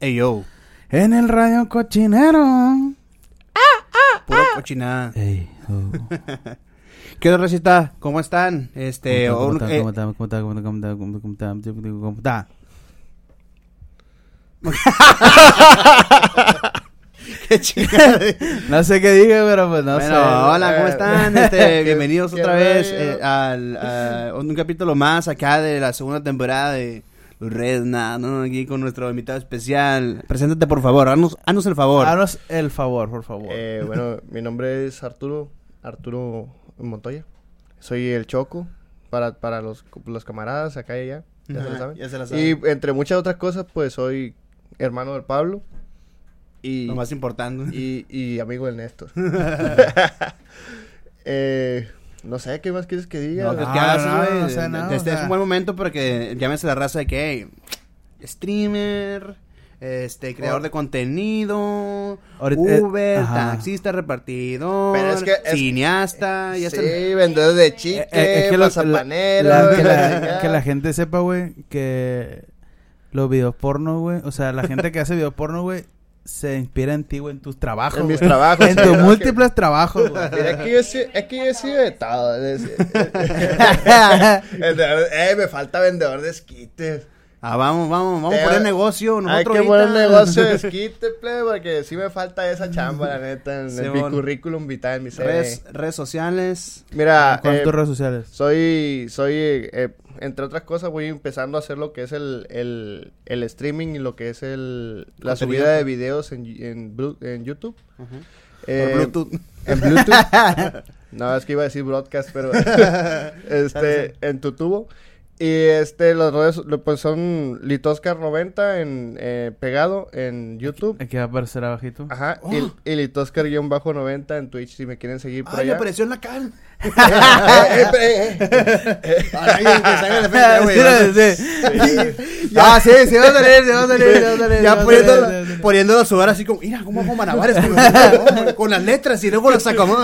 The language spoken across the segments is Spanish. Ayo. En el radio cochinero. Puro cochinada. Ey, oh. ¿Qué onda, Recita? ¿Cómo están? ¿Cómo está? Qué chingada. No sé qué diga, pero pues no sé. Hola, ¿cómo están? Bienvenidos otra vez a un capítulo más acá de la segunda temporada de Redna, ¿no? Aquí con nuestro invitado especial. Preséntate, por favor. Haznos el favor. Haznos el favor, por favor. Bueno, mi nombre es Arturo Montoya. Soy el Choko para los camaradas acá y allá. Ya, se lo saben. Ya se lo saben. Y entre muchas otras cosas, pues soy hermano del Pablo. Y lo más importante. Y amigo del Néstor. No sé, ¿qué más quieres que diga? No, este es un buen momento para que llámese la raza de que streamer, creador de contenido, Uber, taxista, repartidor, pero es que cineasta, ya está. Sí, vendedor de chicle, que pasapanero. Que la gente sepa, güey, que los videos porno, güey, o sea, la gente que hace videos porno, güey, se inspira en ti, güey, en tus trabajos. En mis trabajos. En tus múltiples trabajos, güey. Mira, es que yo he sido de todo. Me falta vendedor de esquites. Vamos a poner negocio. Hay que poner negocio de esquites, plebe, porque sí me falta esa chamba, la neta, en mi currículum vitae, en mi CV. Redes sociales. Mira. ¿Cuántas redes sociales? Soy, entre otras cosas, voy empezando a hacer lo que es el streaming y lo que es la subida de videos en YouTube. Uh-huh. Bluetooth. En Bluetooth. No, es que iba a decir broadcast, pero en tu tubo. Y los redes pues son Litoscar90 pegado en YouTube. Aquí va a aparecer abajito. Ajá, oh. y Litoscar-90 en Twitch si me quieren seguir por allá. ¡Ay, apareció en la cal! Ah, sí, vamos a leer. Ya poniéndolo a sudar así como, mira, ¿cómo hago manabares? Con las letras y luego las sacamos.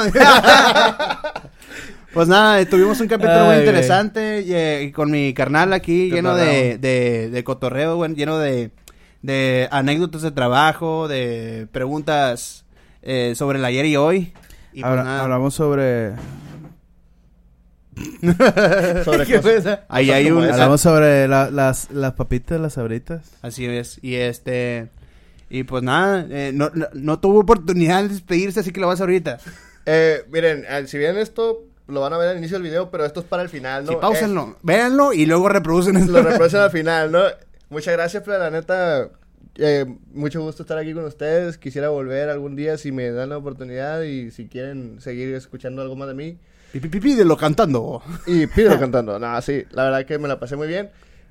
Pues nada, tuvimos un capítulo muy interesante y con mi carnal aquí lleno de cotorreo, bueno, lleno de anécdotas de trabajo, de preguntas sobre el ayer y hoy. Y hablamos sobre... Hablamos sobre las papitas, las sabritas. Así es, y y pues nada, no tuvo oportunidad de despedirse, así que lo vas ahorita. Miren, si bien esto... Lo van a ver al inicio del video, pero esto es para el final, ¿no? Sí, pausenlo, véanlo y luego reproducen esto. Lo reproducen al final, ¿no? Muchas gracias, pero la neta, mucho gusto estar aquí con ustedes. Quisiera volver algún día si me dan la oportunidad y si quieren seguir escuchando algo más de mí. Pídelo cantando. Y pídelo cantando. No, sí, la verdad que me la pasé muy bien.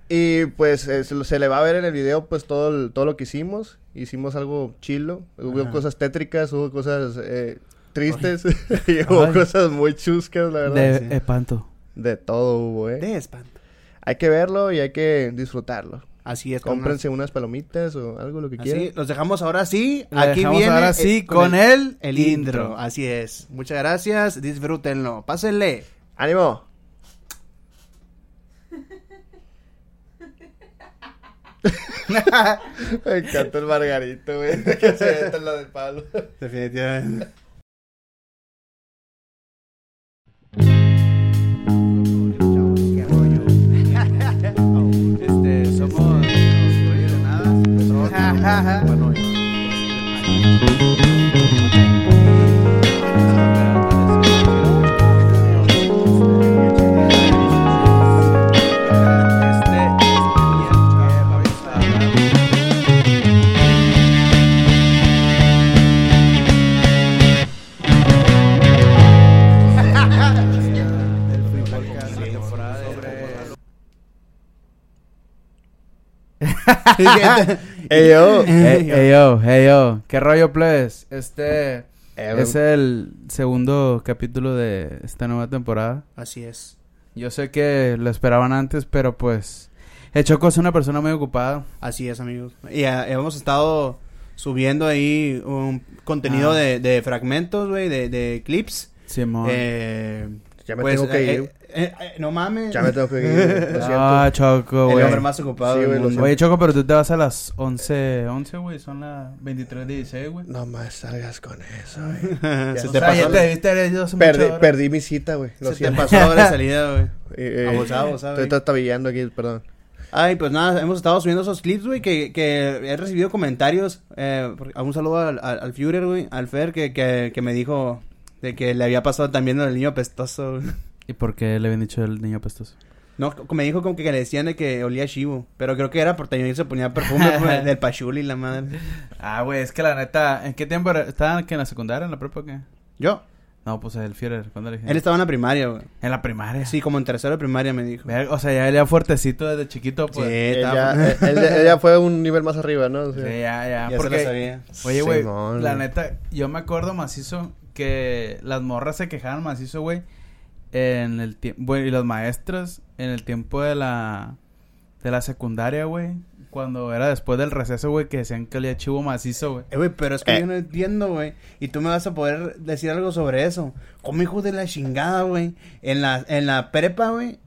Y pues se le va a ver en el video pues todo lo que hicimos. Hicimos algo chilo, hubo cosas tétricas, hubo cosas... tristes. Y hubo cosas muy chuscas, la verdad. De espanto. De todo hubo, de espanto. Hay que verlo y hay que disfrutarlo. Así es. Cómprense unas palomitas o algo, lo que quieran. Los dejamos ahora sí. Aquí viene ahora sí con el intro. Así es. Muchas gracias. Disfrútenlo. Pásenle. ¡Ánimo! Me encanta el margarito, güey. Que se meta en la de Pablo. Definitivamente. Somos Reyes de Nada. Bueno, hey yo, qué rollo, plebes. Es el segundo capítulo de esta nueva temporada. Así es. Yo sé que lo esperaban antes, pero pues el Choko es una persona muy ocupada. Así es, amigos. Y hemos estado subiendo ahí un contenido de fragmentos, güey, de clips. Simón. Ya me tengo que ir. No mames. Ya me tengo que ir. Ah, Choko, güey. El hombre más ocupado. Sí, güey. Oye, Choko, pero tú te vas a las 11, güey. Son las 23:16, güey. No más salgas con eso, güey. Se te pasó. Perdí mi cita, güey. Se te pasó la salida, güey. Abusado, ¿sabes? Estoy trastabillando aquí, perdón. Ay, pues nada, hemos estado subiendo esos clips, güey, que he recibido comentarios. Un saludo al Führer, güey, al Fer, que me dijo de que le había pasado también el niño apestoso. ¿Y por qué le habían dicho el niño apestoso? No, me dijo como que le decían de que olía chivo, pero creo que era porque también se ponía perfume del pachuli, la madre. Ah, güey, es que la neta, ¿en qué tiempo estaban? ¿En la secundaria, en la prepa o qué? ¿Yo? No, pues el Führer, ¿cuándo le dije? Él estaba en la primaria, güey. ¿En la primaria? Sí, como en tercero de primaria me dijo. O sea, ya él era fuertecito desde chiquito, pues. Sí, él ya fue un nivel más arriba, ¿no? O sea, sí, ya porque se lo sabía. Oye, güey, sí, la neta, yo me acuerdo macizo que las morras se quejaban macizo, güey, en el tiempo, güey, y los maestros en el tiempo de la secundaria, güey. Cuando era después del receso, güey, que decían que olía chivo macizo, güey. Güey, pero es que yo no entiendo, güey. Y tú me vas a poder decir algo sobre eso. Como hijo de la chingada, güey. En la prepa, güey.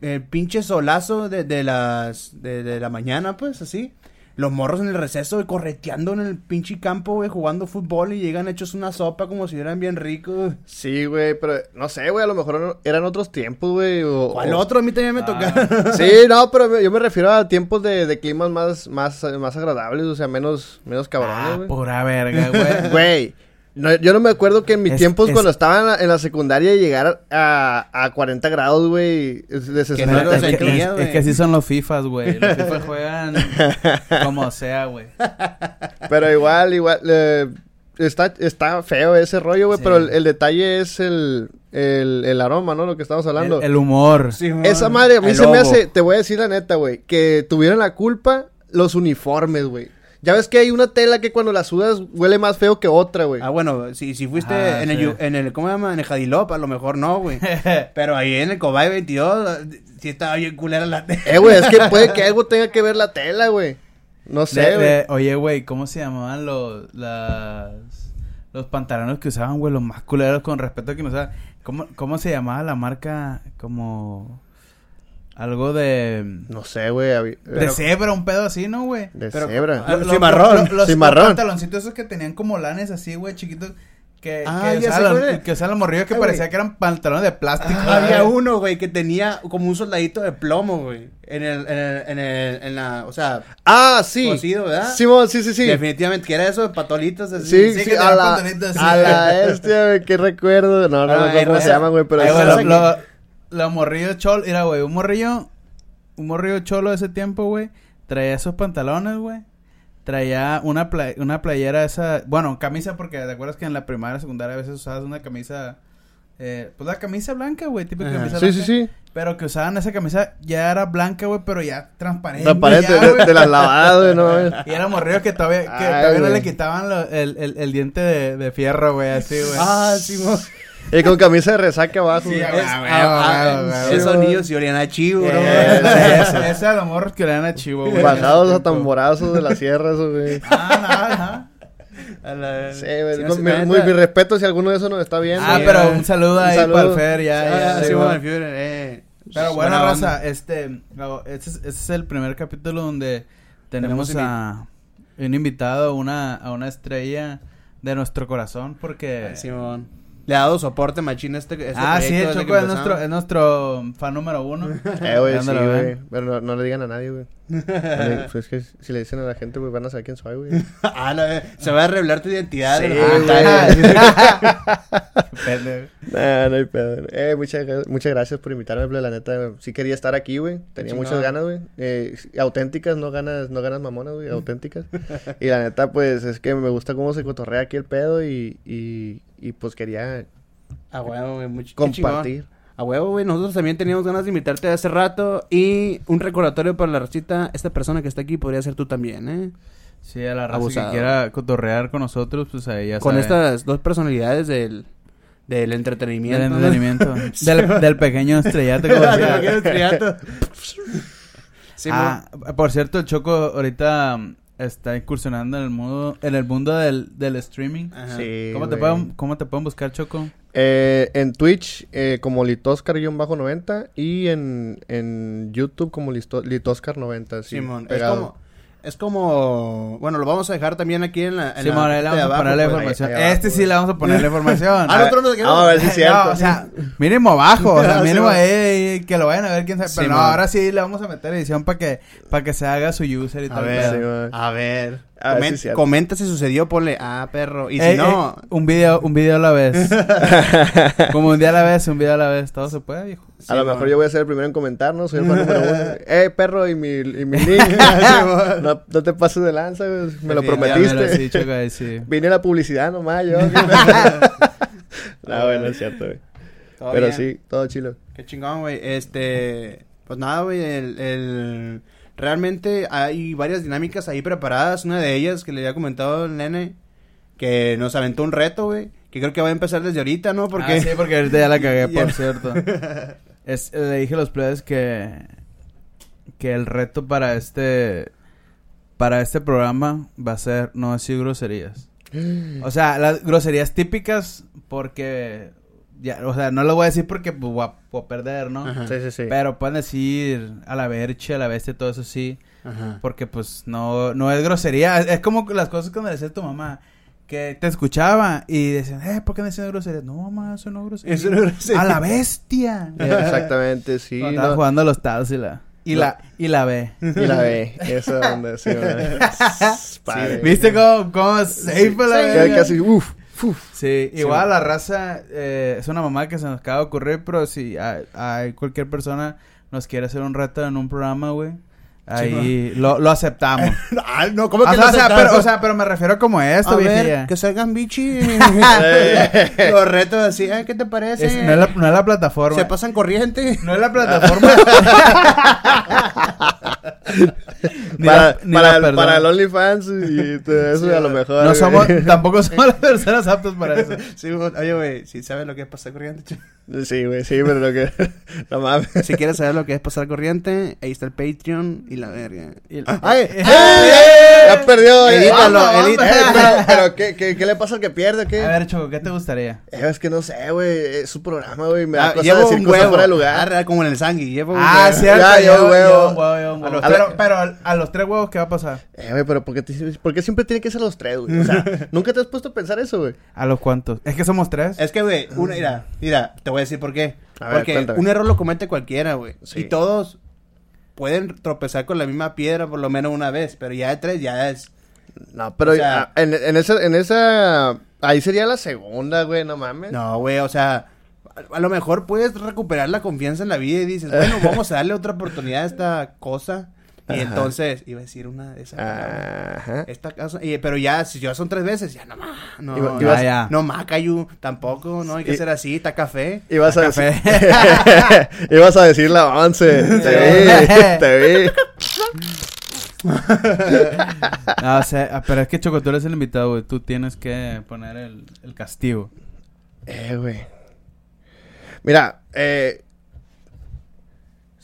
El pinche solazo de la mañana, pues, así. Los morros en el receso, güey, correteando en el pinche campo, güey, jugando fútbol. Y llegan hechos una sopa como si eran bien ricos. Sí, güey, pero no sé, güey, a lo mejor eran otros tiempos, güey. ¿Cuál otro? A mí también me tocaba. Sí, no, pero yo me refiero a tiempos de climas más agradables, o sea, menos cabrones, güey. Pura verga, güey. Güey. No, yo no me acuerdo que en mis tiempos cuando estaba en la secundaria llegar a 40 grados, güey, de 60. No es que así son los FIFAs, güey. Los FIFAs juegan como sea, güey. Pero igual, está feo ese rollo, güey, sí. Pero el detalle es el aroma, ¿no? Lo que estamos hablando. El humor. Sí, esa madre, a mí se me hace, te voy a decir la neta, güey, que tuvieron la culpa los uniformes, güey. Ya ves que hay una tela que cuando la sudas huele más feo que otra, güey. Ah, bueno, si fuiste en el ¿cómo se llama? En el Jadilop, a lo mejor no, güey. Pero ahí en el Cobay 22, sí estaba bien culera la tela. Güey, es que puede que algo tenga que ver la tela, güey. No sé, güey. Oye, güey, ¿cómo se llamaban los pantalones que usaban, güey? Los más culeros con respecto a que no usaban. ¿Cómo se llamaba la marca? Como... algo de... no sé, güey. De cebra, un pedo así, ¿no, güey? De cebra. Cimarrón. Los pantaloncitos esos que tenían como lanes así, güey, chiquitos. Que usaban los morrillos que parecía que eran pantalones de plástico. Había uno, güey, que tenía como un soldadito de plomo, güey. En la... O sea... Ah, sí. Cocido, ¿verdad? Sí. Definitivamente. Que era eso de patolitos así. Sí, que a la... así, a la bestia, güey. Qué recuerdo. No, cómo se llaman, güey. Pero eso... Los morrillos cholos, mira, güey, un morrillo cholo de ese tiempo, güey, traía esos pantalones, güey, traía una playera esa, bueno, camisa, porque te acuerdas que en la primaria, secundaria a veces usabas una camisa, pues la camisa blanca, güey, típica camisa blanca. Sí. Pero que usaban esa camisa, ya era blanca, güey, pero ya transparente. Transparente, ya, de las lavadas, güey, no, güey. Y eran morrillos que todavía, no le quitaban el diente de fierro, güey, así, güey. Ah, sí, güey. Y con camisa de resaca abajo. Sí, güey. Esos niños se olían a chivo, güey. Ese a los morros que olían a chivo, güey. Bajados a tamborazos de la sierra, eso, güey. A la... Sí, güey. Si no, mi respeto si alguno de esos nos está viendo. Ah, pero un saludo ahí para el Fer, ya. Sí, bueno, el Fer, Pero buena raza, este es el primer capítulo donde tenemos a un invitado, a una estrella de nuestro corazón, porque... Simón. Le ha dado soporte machín proyecto, sí, Choko es nuestro fan número 1. Güey, sí, güey. Pero no le digan a nadie, güey. Pues es que si le dicen a la gente, güey, van a saber quién soy, güey. Se va a revelar tu identidad. Sí, güey. No hay pedo. Muchas gracias por invitarme, la neta. Sí quería estar aquí, güey. Tenía muchas ganas, güey. Auténticas, no ganas mamonas, güey. Auténticas. Y la neta, pues, es que me gusta cómo se cotorrea aquí el pedo y pues quería compartir. A huevo, güey. Nosotros también teníamos ganas de invitarte hace rato. Y un recordatorio para la racita. Esta persona que está aquí podría ser tú también, Sí, a la raza abusado. Que quiera cotorrear con nosotros, pues ahí ya con sabe. Estas dos personalidades del entretenimiento. Del entretenimiento. del pequeño estrellato. Del pequeño estrellato. Sí, por cierto, Choko ahorita... está incursionando en el mundo del streaming. Sí, ¿Cómo te pueden buscar, Choko? En Twitch como Litoscar90 y en YouTube como Litoscar90. Simón, sí, es como... Bueno, lo vamos a dejar también aquí en la... Simón, le vamos a poner la información. Sí le vamos a poner la información. A ver si es cierto. O sea, mínimo abajo. O sea, mínimo ahí que lo vayan a ver quién sabe. Pero no, ahora sí le vamos a meter edición para que se haga su user y todo. A ver... comenta si sucedió, ponle, perro. Y si no... Un video a la vez. Como un día a la vez. Todo se puede, viejo. Sí, a lo mejor yo voy a ser el primero en comentarnos. Soy el fan número uno. Perro, y mi niño. no te pases de lanza, güey. Me lo prometiste. Me lo sí, Choko, sí. Vine la publicidad nomás, yo. Bueno, es cierto, güey. Pero bien. Sí, todo chilo. Qué chingón, güey. Pues nada, güey, realmente hay varias dinámicas ahí preparadas. Una de ellas que le había comentado el nene, que nos aventó un reto, güey, que creo que va a empezar desde ahorita, ¿no? Porque... sí, porque ahorita ya la cagué, por cierto. Le dije a los players que el reto para este programa va a ser no decir groserías. O sea, las groserías típicas, porque... ya, o sea, no lo voy a decir porque voy a perder, ¿no? Ajá. Sí. Pero pueden decir a la verche, a la bestia, todo eso sí. Ajá. Porque, pues, no es grosería. Es como las cosas cuando le decía a tu mamá que te escuchaba y decían, ¿por qué me decían groserías? No, mamá, eso no es grosería. Eso no es grosería. ¡A la bestia! Exactamente, sí. Cuando estaba jugando a los tazos y la... Y la B. Eso es donde sí, padre. ¿Viste cómo safe la B? Casi, sí, igual la raza es una mamá que se nos acaba de ocurrir, pero si hay cualquier persona nos quiere hacer un reto en un programa, güey, ahí lo aceptamos. No, ¿cómo que lo aceptamos? Pero me refiero como esto, viejilla. Que salgan bichi. Los retos así, ¿qué te parece? No es la plataforma. Se pasan corriente. No es la plataforma. Para el OnlyFans y todo eso, sí, a lo mejor. Tampoco somos las personas aptas para eso. Sí, oye, güey, si sabes lo que es pasar corriente. Sí, güey, sí, pero lo que... No mames. Si quieres saber lo que es pasar corriente, ahí está el Patreon y la verga. ¡Ya perdió! Edítalo. Pero, ¿qué le pasa al que pierde? ¿Qué? A ver, Choko, ¿qué te gustaría? Es que no sé, güey, es su programa, güey. Me da cosa decir cosas fuera de lugar. Como en el Sangui, llevo un huevo. Cierto, llevo un huevo. Pero a los tres huevos, ¿qué va a pasar? Güey, pero ¿por qué siempre tiene que ser los tres, güey? O sea, ¿nunca te has puesto a pensar eso, güey? ¿A los cuantos? ¿Es que somos tres? Es que, güey, mira, te voy a decir por qué. Porque cuéntame. Un error lo comete cualquiera, güey. Sí. Y todos pueden tropezar con la misma piedra por lo menos una vez, pero ya de tres ya es... No, pero o sea, en esa... Ahí sería la segunda, güey, no mames. No, güey, o sea... A lo mejor puedes recuperar la confianza en la vida y dices, bueno, vamos a darle otra oportunidad a esta cosa. Y entonces, iba a decir una de esas. Ajá. Esta casa, pero ya, si ya son tres veces, ya no Macayu, tampoco, no hay que ser así, está café. Ibas a decir la once, te vi. No, o sea, pero es que Choko, tú eres el invitado, güey, tú tienes que poner el castigo. Güey. Mira,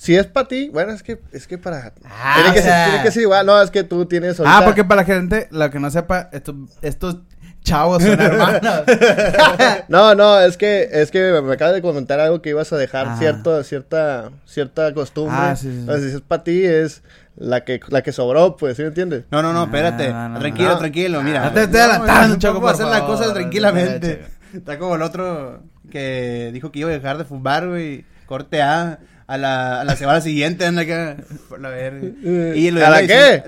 si es para ti, bueno, es que para... Tiene que ser igual, no, es que tú tienes... Ahorita... porque para la gente, la que no sepa, estos chavos son hermanos. No, es que me acabas de comentar algo que ibas a dejar cierta costumbre. Sí. Entonces, si es para ti, es... La que sobró, pues, ¿sí me entiendes? No, espérate. Tranquilo, mira. No te estés adelantando, Choko, por hacer las cosas tranquilamente. Está como el otro que dijo que iba a dejar de fumar, güey. Corte a la semana siguiente anda acá por la verga. ¿Y lo de la qué?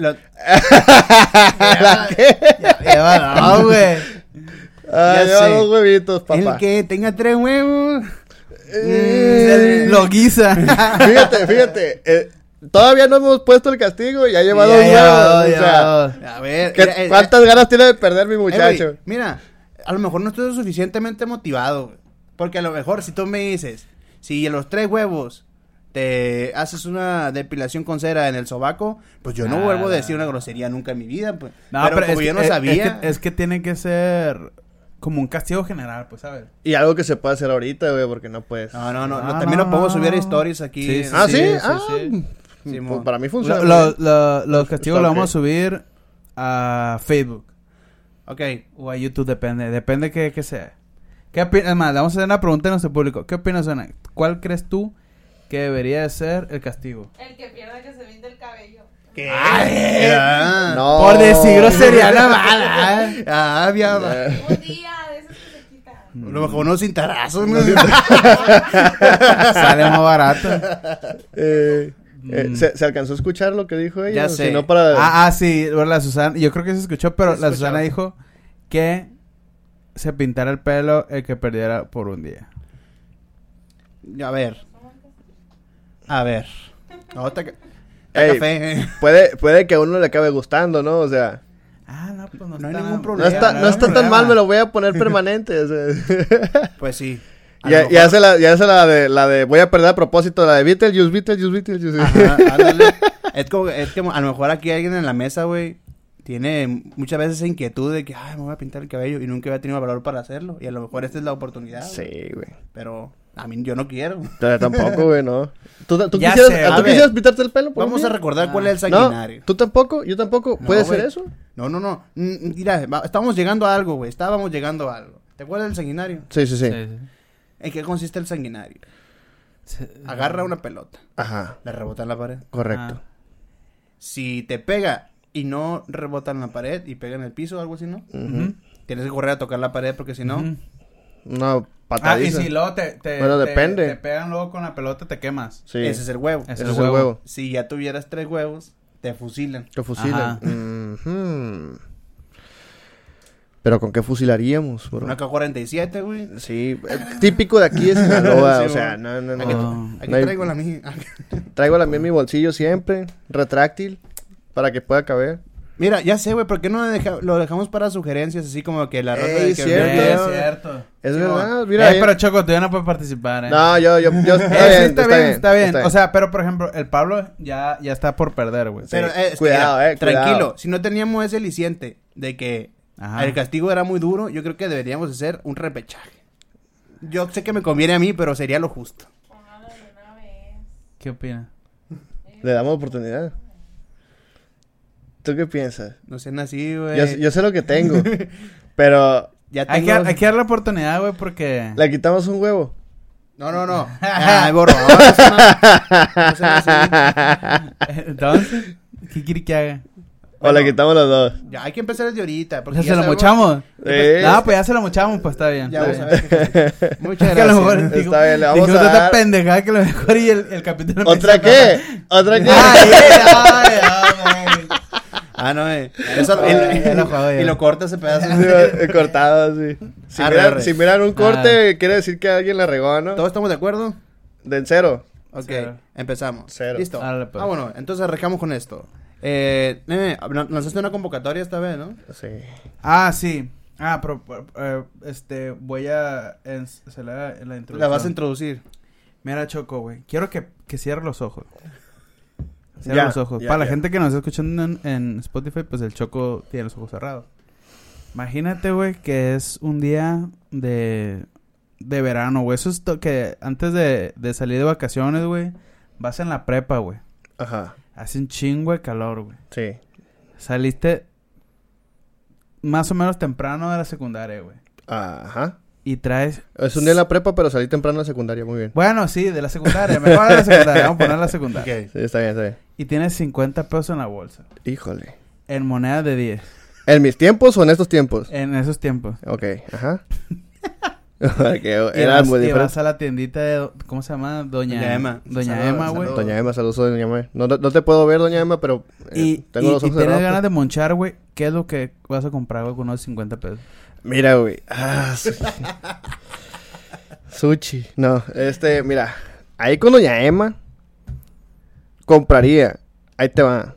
¿La qué? Ya, no, güey. Lleva dos huevitos, papá. El que tenga tres huevos lo guisa. Fíjate. Todavía no hemos puesto el castigo y ha llevado un huevo. O sea, a ver. ¿Cuántas ganas tiene de perder mi muchacho? Güey, mira, a lo mejor no estoy lo suficientemente motivado, güey. Porque a lo mejor si tú me dices, si a los tres huevos te haces una depilación con cera en el sobaco, pues yo no vuelvo a decir una grosería nunca en mi vida, pues. No, pero como yo no sabía. Es que tiene que ser como un castigo general, pues, ¿sabes? Y algo que se puede hacer ahorita, güey, porque no puedes. No, también lo podemos subir a stories aquí. Sí. ¿Sí? Sí. Para mí funciona. Los castigos los vamos a subir a Facebook. Ok, o a YouTube, depende que sea. ¿Qué opinas? Más, vamos a hacer una pregunta a nuestro público. ¿Qué opinas, Ana? ¿Cuál crees tú que debería de ser el castigo? El que pierda que se vinde el cabello. ¿Qué? ¡Ay! No. Por decirlo sería la mala. Ah, mi amor. Un día de esos que se quitan. Lo mejor unos cintarazos, ¿no? Sale más barato. ¿Se alcanzó a escuchar lo que dijo ella? Ya sé. Si no para... Ah, sí, la Susana. Yo creo que se escuchó, pero la Susana dijo que se pintara el pelo el que perdiera por un día. A ver. Ahorita que... Café. Puede que a uno le acabe gustando, ¿no? O sea... Ah, no, pues no hay ningún problema. No está tan mal, me lo voy a poner permanente. O sea. Pues sí. Ya hace la de voy a perder a propósito, la de Beetlejuice. Ajá, es que a lo mejor aquí alguien en la mesa, güey, tiene muchas veces esa inquietud de que, ay, me voy a pintar el cabello y nunca había tenido el valor para hacerlo. Y a lo mejor esta es la oportunidad. Sí, güey. Pero... A mí yo no quiero. Tampoco, güey, no. ¿Tú quisieras pintarte el pelo? Vamos a recordar cuál es el sanguinario. No, tú tampoco, yo tampoco. No, ¿puede ser eso? No. Mira, estábamos llegando a algo, güey. ¿Te acuerdas del sanguinario? Sí. ¿En qué consiste el sanguinario? Agarra una pelota. Ajá. La rebota en la pared. Correcto. Ah. Si te pega y no rebota en la pared y pega en el piso o algo así, ¿no? Uh-huh. Tienes que correr a tocar la pared porque si no... Uh-huh. No, patadiza. Ah, y si luego te pegan luego con la pelota, te quemas. Sí. Ese es el huevo. Ese es el huevo. Si ya tuvieras 3 huevos, te fusilan. Mm-hmm. ¿Pero con qué fusilaríamos, bro? Una K47, güey. Sí, típico de aquí es Sinaloa, sí, o sea, no. Aquí traigo la mía. Traigo la mía en mi bolsillo siempre, retráctil, para que pueda caber. Mira, ya sé, güey, ¿por qué no lo dejamos para sugerencias? Así como que la rota de que... Es cierto. Es verdad, mira. Pero Choko, tú ya no puedes participar, ¿eh? No, yo está bien. O sea, pero por ejemplo, el Pablo ya está por perder, güey. Pero, cuidado. Tranquilo, si no teníamos ese aliciente de que el castigo era muy duro, yo creo que deberíamos hacer un repechaje. Yo sé que me conviene a mí, pero sería lo justo. Póngalo de una vez. ¿Qué opinas? ¿Le damos oportunidad? ¿Tú qué piensas? No sean así, güey. Yo sé lo que tengo, pero... Hay que dar la oportunidad, güey, porque... ¿Le quitamos un huevo? No. Ay, borrón. No sean así. Entonces, ¿qué quiere que haga? Bueno, o le quitamos los dos. Ya, hay que empezar desde ahorita. Porque ¿se lo mochamos? Sí. No, pues ya se lo mochamos, pues está bien. Ya vamos a ver. Muchas gracias. Está bien, le vamos a dar... Esta pendejada que lo mejor y el capítulo... ¿Otra qué? Ay, no. Eso, y lo corta ese pedazo. Cortado, sí. Si miran un corte, quiere decir que alguien la regó, ¿no? ¿Todos estamos de acuerdo? Del cero. Ok, cero. Empezamos. Cero. Listo. Pues. Ah, bueno, entonces arrancamos con esto. Lanzaste una convocatoria esta vez, ¿no? Sí. Pero voy a hacer la introducción. La vas a introducir. Mira, Choko, güey. Quiero que cierres los ojos. Para la gente que nos está escuchando en Spotify, pues el Choko tiene los ojos cerrados. Imagínate, güey, que es un día de verano, güey. Eso es que antes de salir de vacaciones, güey, vas en la prepa, güey. Ajá. Hace un chingo de calor, güey. Sí. Saliste más o menos temprano de la secundaria, güey. Ajá. Y traes... Es un día en la prepa, pero salí temprano de la secundaria, muy bien. Bueno, sí, de la secundaria. Mejor de la secundaria. Vamos a poner la secundaria. Okay. Sí, está bien. Y tienes 50 pesos en la bolsa. Híjole. En moneda de 10. ¿En mis tiempos o en estos tiempos? En esos tiempos. Ok, ajá. Era muy diferente. Y vas a la tiendita de... ¿Cómo se llama? Doña Emma. Doña Emma, güey. Doña Emma, saludos a Doña Emma. No te puedo ver, Doña Emma, pero... tengo los ojos cerrados. Y tienes ganas de monchar, güey. ¿Qué es lo que vas a comprar, güey, con unos 50 pesos? Mira, güey. Sushi. No, mira. Ahí con Doña Emma compraría. Ahí te va.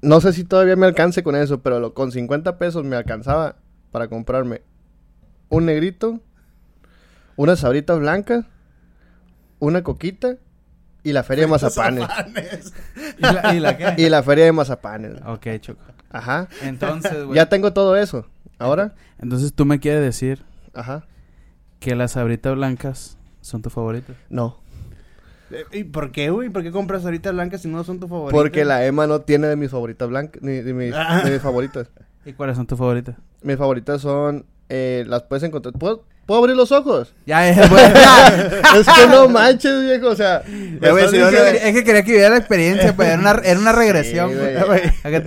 No sé si todavía me alcance con eso, pero con 50 pesos me alcanzaba para comprarme un negrito, unas Sabritas blancas, una coquita y la feria de mazapanes. ¿Y la qué? Y la feria de mazapanes. Ok, Choko. Ajá. Entonces, güey. Ya tengo todo eso. ¿Ahora? Entonces, ¿tú me quieres decir que las Sabritas blancas son tus favoritas? No. ¿Y por qué, güey? ¿Por qué compras ahorita blancas si no son tus favoritas? Porque la Emma no tiene de mis favoritas blancas, ni de mis favoritas. ¿Y cuáles son tus favoritas? Mis favoritas son... las puedes encontrar... ¿Puedo abrir los ojos? Ya, es bueno. Es que no manches, viejo, o sea... Es que quería que viera la experiencia, pues, era una regresión. Sí, güey.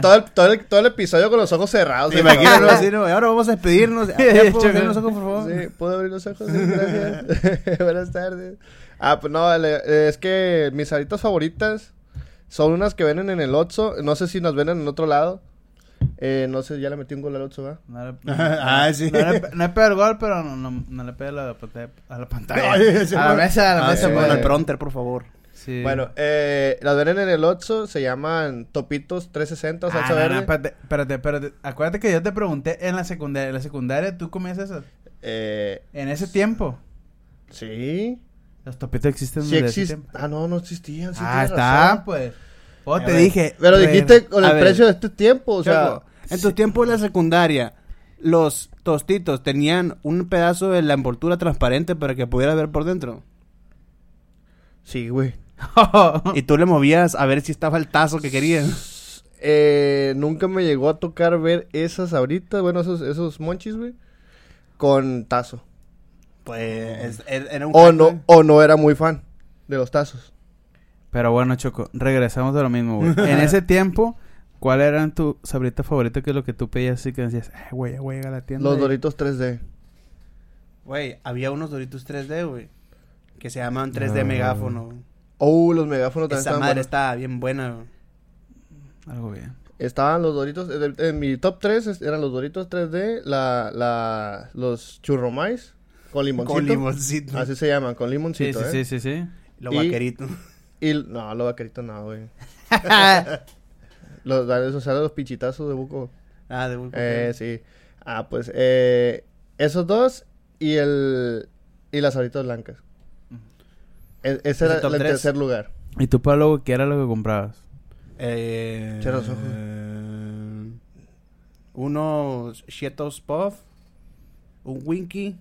Todo el episodio con los ojos cerrados. Imagínalo así, ¿no? Ahora vamos a despedirnos. ¿Puedo abrir los ojos, por favor? Sí, ¿puedo abrir los ojos? Sí, gracias. Buenas tardes. Ah, pues no, es que mis salitas favoritas son unas que venden en el Oxxo. No sé si nos venden en otro lado. No sé, ya le metí un gol al Oxxo, ¿va? Sí. No le pega el gol, pero no le pega a la pantalla. No, a la mesa. Con el pronter, por favor. Sí. Bueno, las venden en el Oxxo, se llaman Topitos 360, salsa verde. Espérate. Acuérdate que yo te pregunté en la secundaria. ¿En la secundaria tú comías esas? ¿En ese tiempo? Sí. Los Topitos existen desde ese tiempo. Ah, no existían. Sí, está, razón. Pues. Oh, te dije. Pero dijiste con el precio de este tiempo, o sea. En tu tiempo de la secundaria, los tostitos tenían un pedazo de la envoltura transparente para que pudieras ver por dentro. Sí, güey. Y tú le movías a ver si estaba el tazo que querías. Nunca me llegó a tocar ver esas ahorita, bueno, esos monchis, güey, con tazo. Pues, era un... O no era muy fan de los tazos. Pero bueno, Choko, regresamos de lo mismo, güey. En ese tiempo, ¿cuál eran tu sabrita favorita, que es lo que tú pedías y que decías, güey, llega a la tienda? Los Doritos 3D. Güey, había unos Doritos 3D, güey, que se llamaban 3D megáfono. Los megáfonos también. Esa madre estaba bien buena, güey. Algo bien. Estaban los Doritos, en mi top 3 eran los Doritos 3D, los Churromais con limoncito. Con limoncito. Así se llaman, con limoncito, Sí. Los vaqueritos. No, los vaqueritos no, güey. Los pichitazos de buco. Ah, de buco. Sí. Ah, pues, esos dos y las sabritas blancas. Ese era el tercer lugar. ¿Y tú, Pablo, qué era lo que comprabas? Cheetos. Unos Cheetos Puff. Un Winky.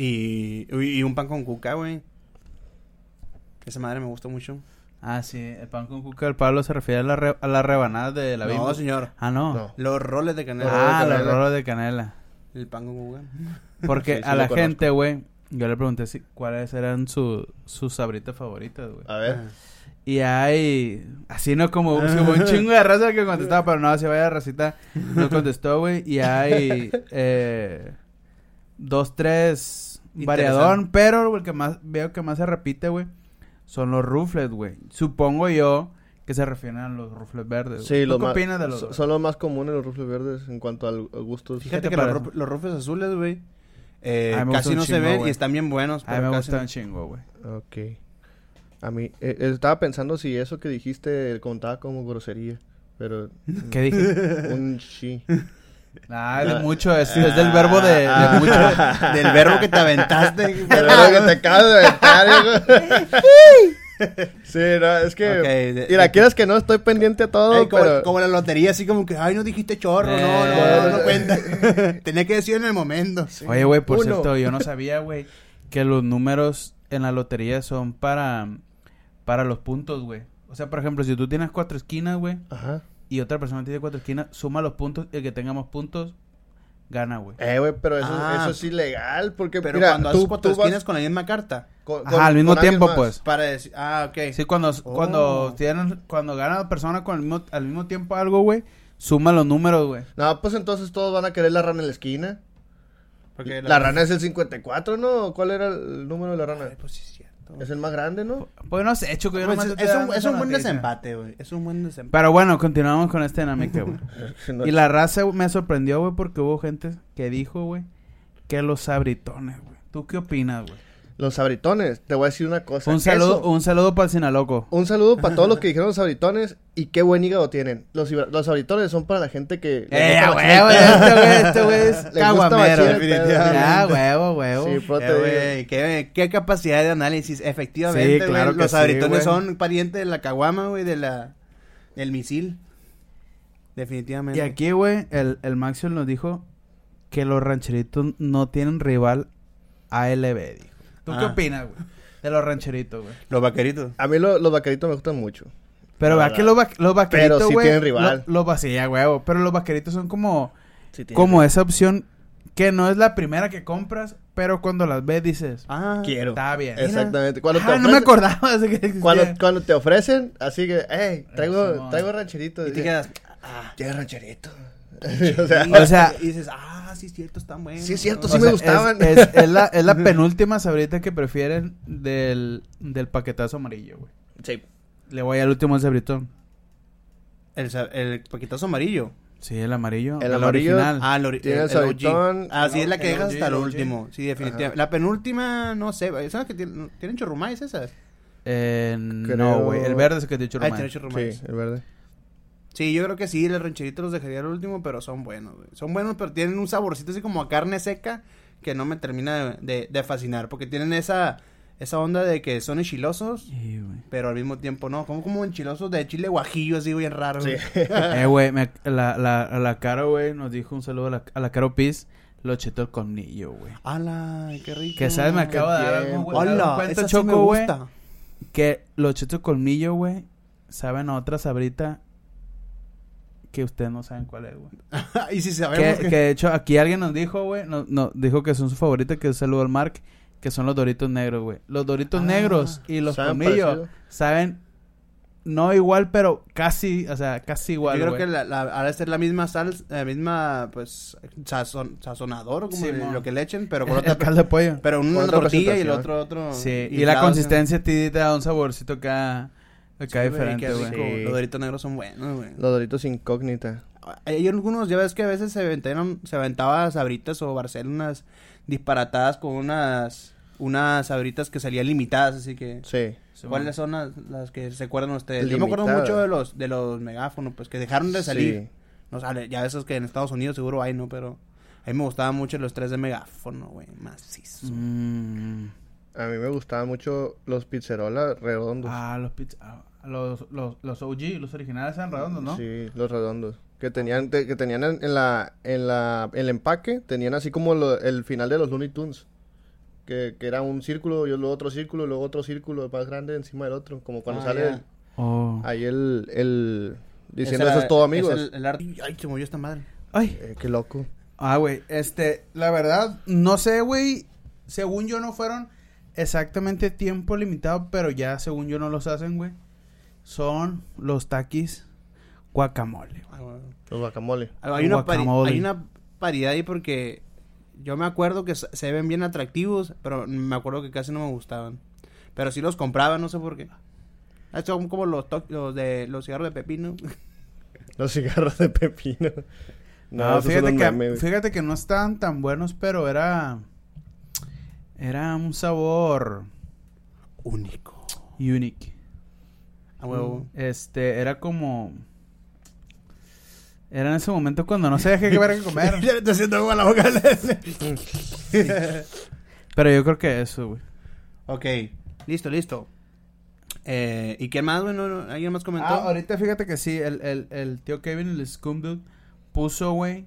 Y un pan con cuca, güey. Esa madre me gustó mucho. Ah, sí. El pan con cuca del Pablo se refiere a las rebanadas de la Bimbo. No, señor. Ah, no. Los roles de canela. Los roles de canela. El pan con cuca. Porque sí, a la gente, güey, yo le pregunté cuáles eran sus sabritas favoritas, güey. A ver. Ajá. Y hay... Así no como un chingo de raza que contestaba, pero no, si vaya racita, no contestó, güey. Y hay... 2, 3... Variadón, pero el que más veo que más se repite, güey, son los Ruffles, güey. Supongo yo que se refieren a los Ruffles verdes. Sí, ¿tú qué opinas de los verdes? Son los más comunes, los Ruffles verdes, en cuanto al gusto. Fíjate que los Ruffles azules, güey, casi no se ven, y están bien buenos. A mí me gustan un chingo, güey. Ok. A mí, estaba pensando si eso que dijiste contaba como grosería, pero... ¿Qué dije? Un sí. Ah, de mucho, es del verbo de mucho, del verbo que te aventaste. Del verbo que te acabas de aventar. Sí, no, es que... Okay, y la quieras que no, estoy pendiente a todo, pero... Como la lotería, así como que, ay, no dijiste chorro, no cuenta. Tenía que decir en el momento. Sí. Oye, güey, por cierto, yo no sabía, güey, que los números en la lotería son para los puntos, güey. O sea, por ejemplo, si tú tienes 4 esquinas, güey... Ajá. Y otra persona tiene 4 esquinas, suma los puntos, y el que tenga más puntos gana, güey. Güey, pero eso es ilegal, porque pero mira, cuando haces 4 esquinas vas... con la misma carta. Al mismo tiempo, pues. Para decir, okay. Sí, cuando gana la persona con al mismo tiempo algo, güey, suma los números, güey. No, pues entonces todos van a querer la rana en la esquina. Porque la rana es el 54, ¿no? ¿Cuál era el número de la rana? Pues sí, sí. Es el más grande, ¿no? Pues no sé, Choko, yo no sé. Es un buen desempate, güey. Es un buen desempate. Pero bueno, continuamos con esta dinámica, güey. Y la raza me sorprendió, güey, porque hubo gente que dijo, güey, que los sabritones, güey. ¿Tú qué opinas, güey? Los sabritones, te voy a decir una cosa. Un saludo para el Sinaloco. Un saludo para todos los que dijeron los sabritones, y qué buen hígado tienen. Los sabritones son para la gente que... güey, este güey es caguamero. Definitivamente. Sí, güey. Qué capacidad de análisis, efectivamente. Sí, claro, los sabritones son parientes de la caguama, güey, del misil. Definitivamente. Y aquí, güey, el Maxwell nos dijo que los rancheritos no tienen rival ALB, dijo. ¿Tú qué opinas, güey? De los rancheritos, güey. Los vaqueritos. A mí los vaqueritos me gustan mucho. Pero ¿verdad que los vaqueritos, güey? Pero sí tienen rival. Los pero los vaqueritos son como... Sí, como esa opción que no es la primera que compras, pero cuando las ves dices... Ah, quiero. Está bien. Exactamente. Cuando te ofrecen, no me acordaba de que existía. Cuando te ofrecen, así que... Hey, traigo rancherito. Y te quedas... Ah, quiero rancherito. O sea, y dices, sí es cierto, están buenos. Sí es cierto, sí me gustaban. Es la penúltima sabrita que prefieren del paquetazo amarillo, güey. Sí. Le voy al último sabritón. El paquetazo amarillo. Sí, el amarillo. El amarillo original. Tiene el sabritón. Así es la que dejas hasta lo último. Sí, definitivamente. Ajá. La penúltima, no sé. ¿Sabes que tienen churromais esas? No, güey. El verde es el que tiene churromais. Tiene churromais. Sí, el verde. Sí, yo creo que sí, los rancheritos los dejaría al último, pero son buenos, güey. Son buenos, pero tienen un saborcito así como a carne seca que no me termina de fascinar. Porque tienen esa onda de que son enchilosos, sí, pero al mismo tiempo no. Como enchilosos de chile guajillo, así, güey, raro. Sí. Güey, la Caro, güey, nos dijo un saludo a la Caro Piz. Los chetos con nillo, güey. ¡Hala, qué rico! Que, ¿sabes? Me acabo de dar algo, güey. ¡Hala, esa Choco, sí me gusta! Güey, que los chetos con nillo, güey, saben a otra sabrita... Que ustedes no saben cuál es, güey. Y si sabemos que de hecho, aquí alguien nos dijo, güey. No, dijo que son sus favoritos. Que un saludo al Mark. Que son los Doritos negros, güey. Los Doritos negros y los comillos saben... No igual, pero casi... O sea, casi igual, güey. Yo creo que ahora es la misma salsa... La misma, pues... Sazonador, como sí, lo que le echen. Pero con otra... caldo de pollo. Pero una tortilla y el otro... Sí. Y la consistencia te da un saborcito acá... Acá sí, diferente, güey. Sí. Los Doritos negros son buenos, güey. Los Doritos incógnita. Hay algunos, ya ves que a veces se aventaban sabritas o Barcelonas disparatadas con unas sabritas que salían limitadas, así que... Sí. ¿Cuáles son las que se acuerdan ustedes? Limitada. Yo me acuerdo mucho de los megáfonos, pues, que dejaron de salir. Sí. No sale, ya esos que en Estados Unidos seguro hay, ¿no? Pero a mí me gustaban mucho los 3D megáfono, güey. Macizo. A mí me gustaban mucho los pizzerola redondos. Los OG, los originales eran redondos, ¿no? Sí, los redondos. Que tenían en el empaque, tenían así como el final de los Looney Tunes. Que era un círculo, y luego otro círculo, y luego otro círculo más grande encima del otro. Como cuando sale ahí el diciendo eso es todo, amigos. Es el arte. Ay, se movió esta madre. Ay. Qué loco. Güey, la verdad, no sé, güey. Según yo no fueron exactamente tiempo limitado, pero ya según yo no los hacen, güey. Son los Takis guacamole. Los guacamole. Hay una paridad ahí porque yo me acuerdo que se ven bien atractivos, pero me acuerdo que casi no me gustaban. Pero sí los compraba, no sé por qué. Son como los cigarros de pepino. Los cigarros de pepino. No, fíjate que no estaban tan buenos, pero era un sabor único. Unique. A huevo. Era como... Era en ese momento cuando no se dejé que ver que comer. Ya le estoy haciendo agua a la boca. Pero yo creo que eso, güey. Ok. Listo. ¿Y qué más, güey? ¿No? ¿Alguien más comentó? Ahorita fíjate que sí. El tío Kevin, el Scum Dude, puso, güey,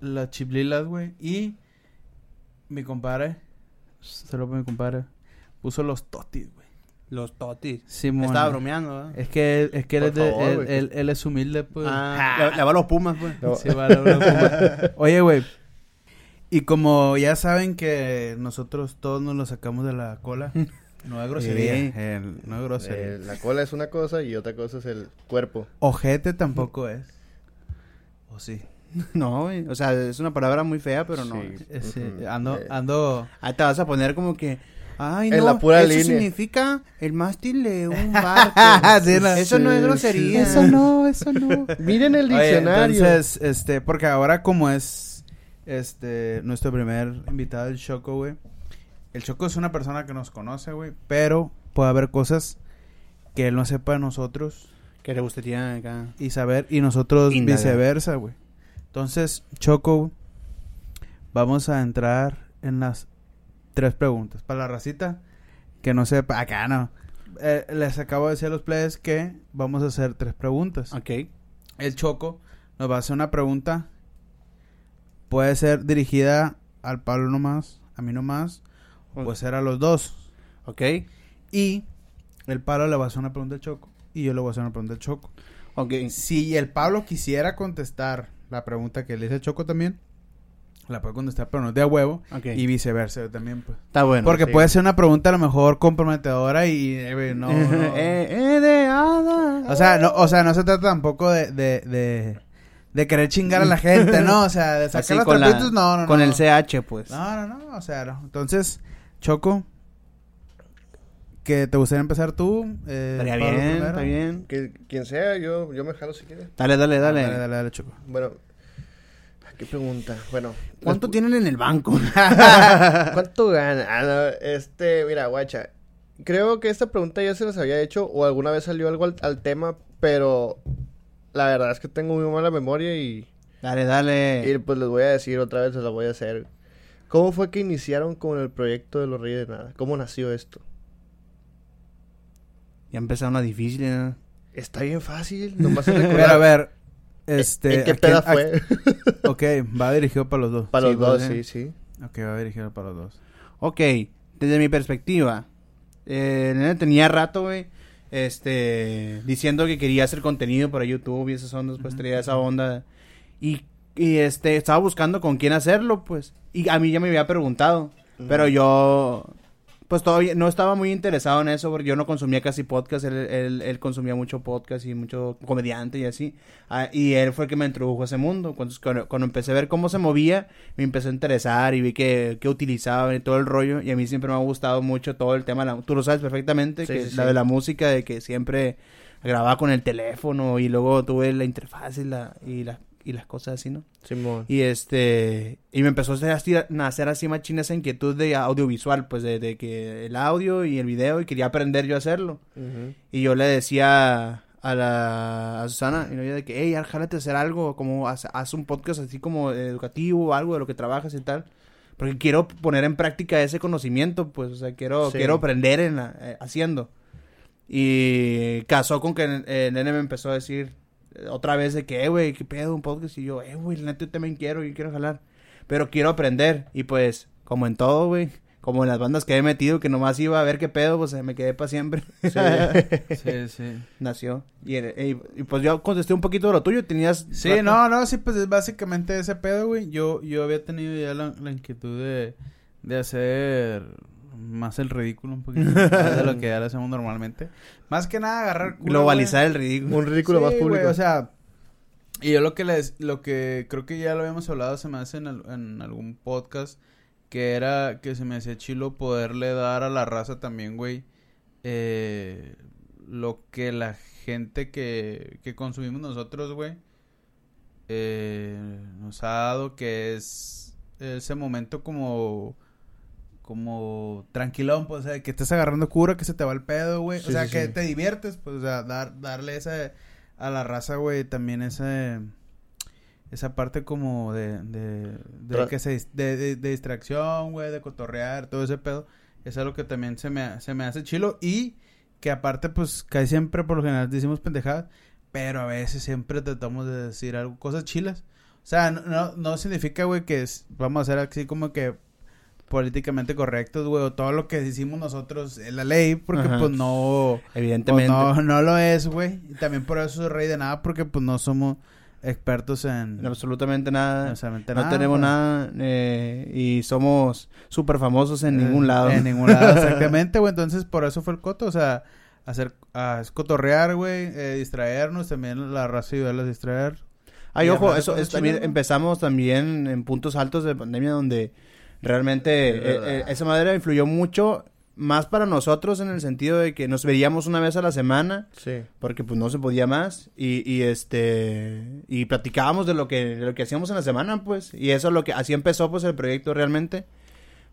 las chiplilas, güey. Y mi compadre, saludos para mi compadre, puso los totis, güey. Los totis. Sí, estaba bromeando, ¿verdad? Es que él es humilde, pues. Le va a los Pumas, pues. Sí, va a los Pumas. Oye, güey. Y como ya saben que nosotros todos nos lo sacamos de la cola. No es grosería. No es grosería. La cola es una cosa y otra cosa es el cuerpo. Ojete tampoco es. ¿O sí? No, güey. O sea, es una palabra muy fea, pero no. Sí. Ando... Ahí te vas a poner como que... Ay, no, en la pura eso línea. Significa el mástil de un barco. Eso no es grosería. Eso no. Miren el diccionario. Oye, entonces, porque ahora como es nuestro primer invitado, el Choko, güey. El Choko es una persona que nos conoce, güey, pero puede haber cosas que él no sepa de nosotros. Que le gustaría acá. Y saber, y nosotros indagar. Viceversa, güey. Entonces, Choko, vamos a entrar en las 3 preguntas. Para la racita que no sepa, acá no. Les acabo de decir a los players que vamos a hacer 3 preguntas. Ok. El Choko nos va a hacer una pregunta. Puede ser dirigida al Pablo nomás, a mí nomás, pues era los dos. Ok. Y el Pablo le va a hacer una pregunta al Choko y yo le voy a hacer una pregunta al Choko. Ok. Si el Pablo quisiera contestar la pregunta que le hice al Choko también, la puede contestar, pero no es de a huevo. Okay. Y viceversa también, pues. Está bueno. Porque sí, puede ser una pregunta a lo mejor comprometedora y no. O sea, no se trata tampoco de querer chingar a la gente, ¿no? O sea, de sacar los trapitos, no. Con el CH, pues. No, o sea, no. Entonces, Choko, ¿que te gustaría empezar tú? Estaría bien, está bien. Que quien sea, yo me jalo si quieres. Dale, Choko. Bueno. ¿Qué pregunta? Bueno. ¿Cuánto tienen en el banco? ¿Cuánto ganan? Mira, guacha. Creo que esta pregunta ya se las había hecho o alguna vez salió algo al tema, pero la verdad es que tengo muy mala memoria y... Dale. Y pues les voy a decir otra vez, se la voy a hacer. ¿Cómo fue que iniciaron con el proyecto de los Reyes de Nada? ¿Cómo nació esto? Ya empezaron a difícil, ¿no? Está bien fácil. Nomás se recuerda. A ver... ¿En qué peda fue? Ok, va dirigido para los dos. Para los dos, sí. Ok, va dirigido para los dos. Ok, desde mi perspectiva, tenía rato, güey, diciendo que quería hacer contenido para YouTube y esas ondas, pues, tenía esa onda. Y estaba buscando con quién hacerlo, pues. Y a mí ya me había preguntado, pero yo, pues, todavía no estaba muy interesado en eso, porque yo no consumía casi podcast. Él consumía mucho podcast y mucho comediante y así. Y él fue el que me introdujo a ese mundo. Cuando empecé a ver cómo se movía, me empezó a interesar y vi que utilizaban y todo el rollo. Y a mí siempre me ha gustado mucho todo el tema. Tú lo sabes perfectamente, la de la música, de que siempre grababa con el teléfono y luego tuve la interfaz y las cosas así, ¿no? Simón. Y me empezó a nacer así machina esa inquietud de audiovisual, pues, de que el audio y el video, y quería aprender yo a hacerlo. Uh-huh. Y yo le decía a Susana, y le decía de que, hey, jálate a hacer algo, como haz un podcast así como educativo, algo de lo que trabajas y tal. Porque quiero poner en práctica ese conocimiento, pues, o sea, quiero aprender haciendo. Y casó con que el nene me empezó a decir... Otra vez de que, güey, qué pedo, un podcast. Y yo, güey, neta, yo también quiero jalar. Pero quiero aprender. Y pues, como en todo, güey, como en las bandas que he metido, que nomás iba a ver qué pedo, pues me quedé para siempre. Sí. Nació. Y pues yo contesté un poquito de lo tuyo. ¿Tenías? Sí, rato? Sí, pues es básicamente ese pedo, güey. Yo había tenido ya la inquietud de hacer... Más el ridículo un poquito de lo que ya lo hacemos normalmente. Más que nada agarrar culo, globalizar, güey. El ridículo. Un ridículo sí, más público. Güey, o sea, y yo lo que creo que ya lo habíamos hablado, se me hace en algún podcast, que era que se me hacía chilo poderle dar a la raza también, güey, lo que la gente que consumimos nosotros, güey, nos ha dado, que es ese momento como tranquilón, pues, o sea, que estés agarrando cura, que se te va el pedo, güey. Sí, o sea, que te diviertes, pues, o sea, darle esa a la raza, güey, también esa parte como de distracción, güey, de cotorrear, todo ese pedo. Eso es lo que también se me hace chilo, y que aparte, pues, casi siempre por lo general decimos pendejadas, pero a veces siempre tratamos de decir algo, cosas chilas. O sea, no significa, güey, que vamos a hacer así como que políticamente correctos, güey, o todo lo que decimos nosotros es la ley, porque ajá, pues no, evidentemente, pues no lo es, güey, y también por eso soy Rey de Nada, porque pues no somos expertos en absolutamente nada, no tenemos nada, y somos súper famosos en ningún lado, exactamente, güey. Entonces por eso fue el coto, o sea, es cotorrear, güey, distraernos, también la raza ayudarlos a distraer. Ay, ojo, eso es también, ¿no? Empezamos también en puntos altos de pandemia, donde realmente esa madera influyó mucho más para nosotros, en el sentido de que nos veíamos una vez a la semana, sí, porque pues no se podía más, y platicábamos de lo que hacíamos en la semana, pues, y eso es lo que así empezó, pues, el proyecto realmente.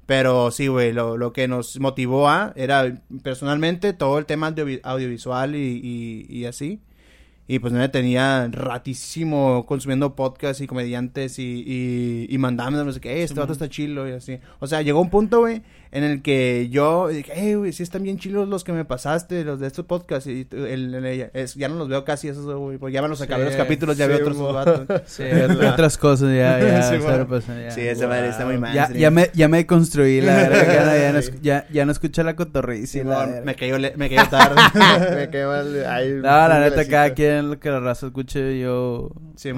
Pero sí, güey, lo que nos motivó era personalmente todo el tema audiovisual y así. Y pues me tenía ratísimo consumiendo podcasts y comediantes y mandándome, no sé qué, este vato está chilo y así. O sea, llegó un punto, güey, en el que yo dije, güey, sí están bien chilos los que me pasaste, los de estos podcasts. Y ya no los veo casi esos, güey, porque ya me los acabé los capítulos, ya veo otros vatos. Sí, otras cosas, ya, sí, bueno. Sí, esa madre está muy mal. Ya me construí la verga, ya no escuché la cotorrisa. Me cayó tarde. Me cayó mal. No, la neta, cada quien lo que la raza escuche, yo veces,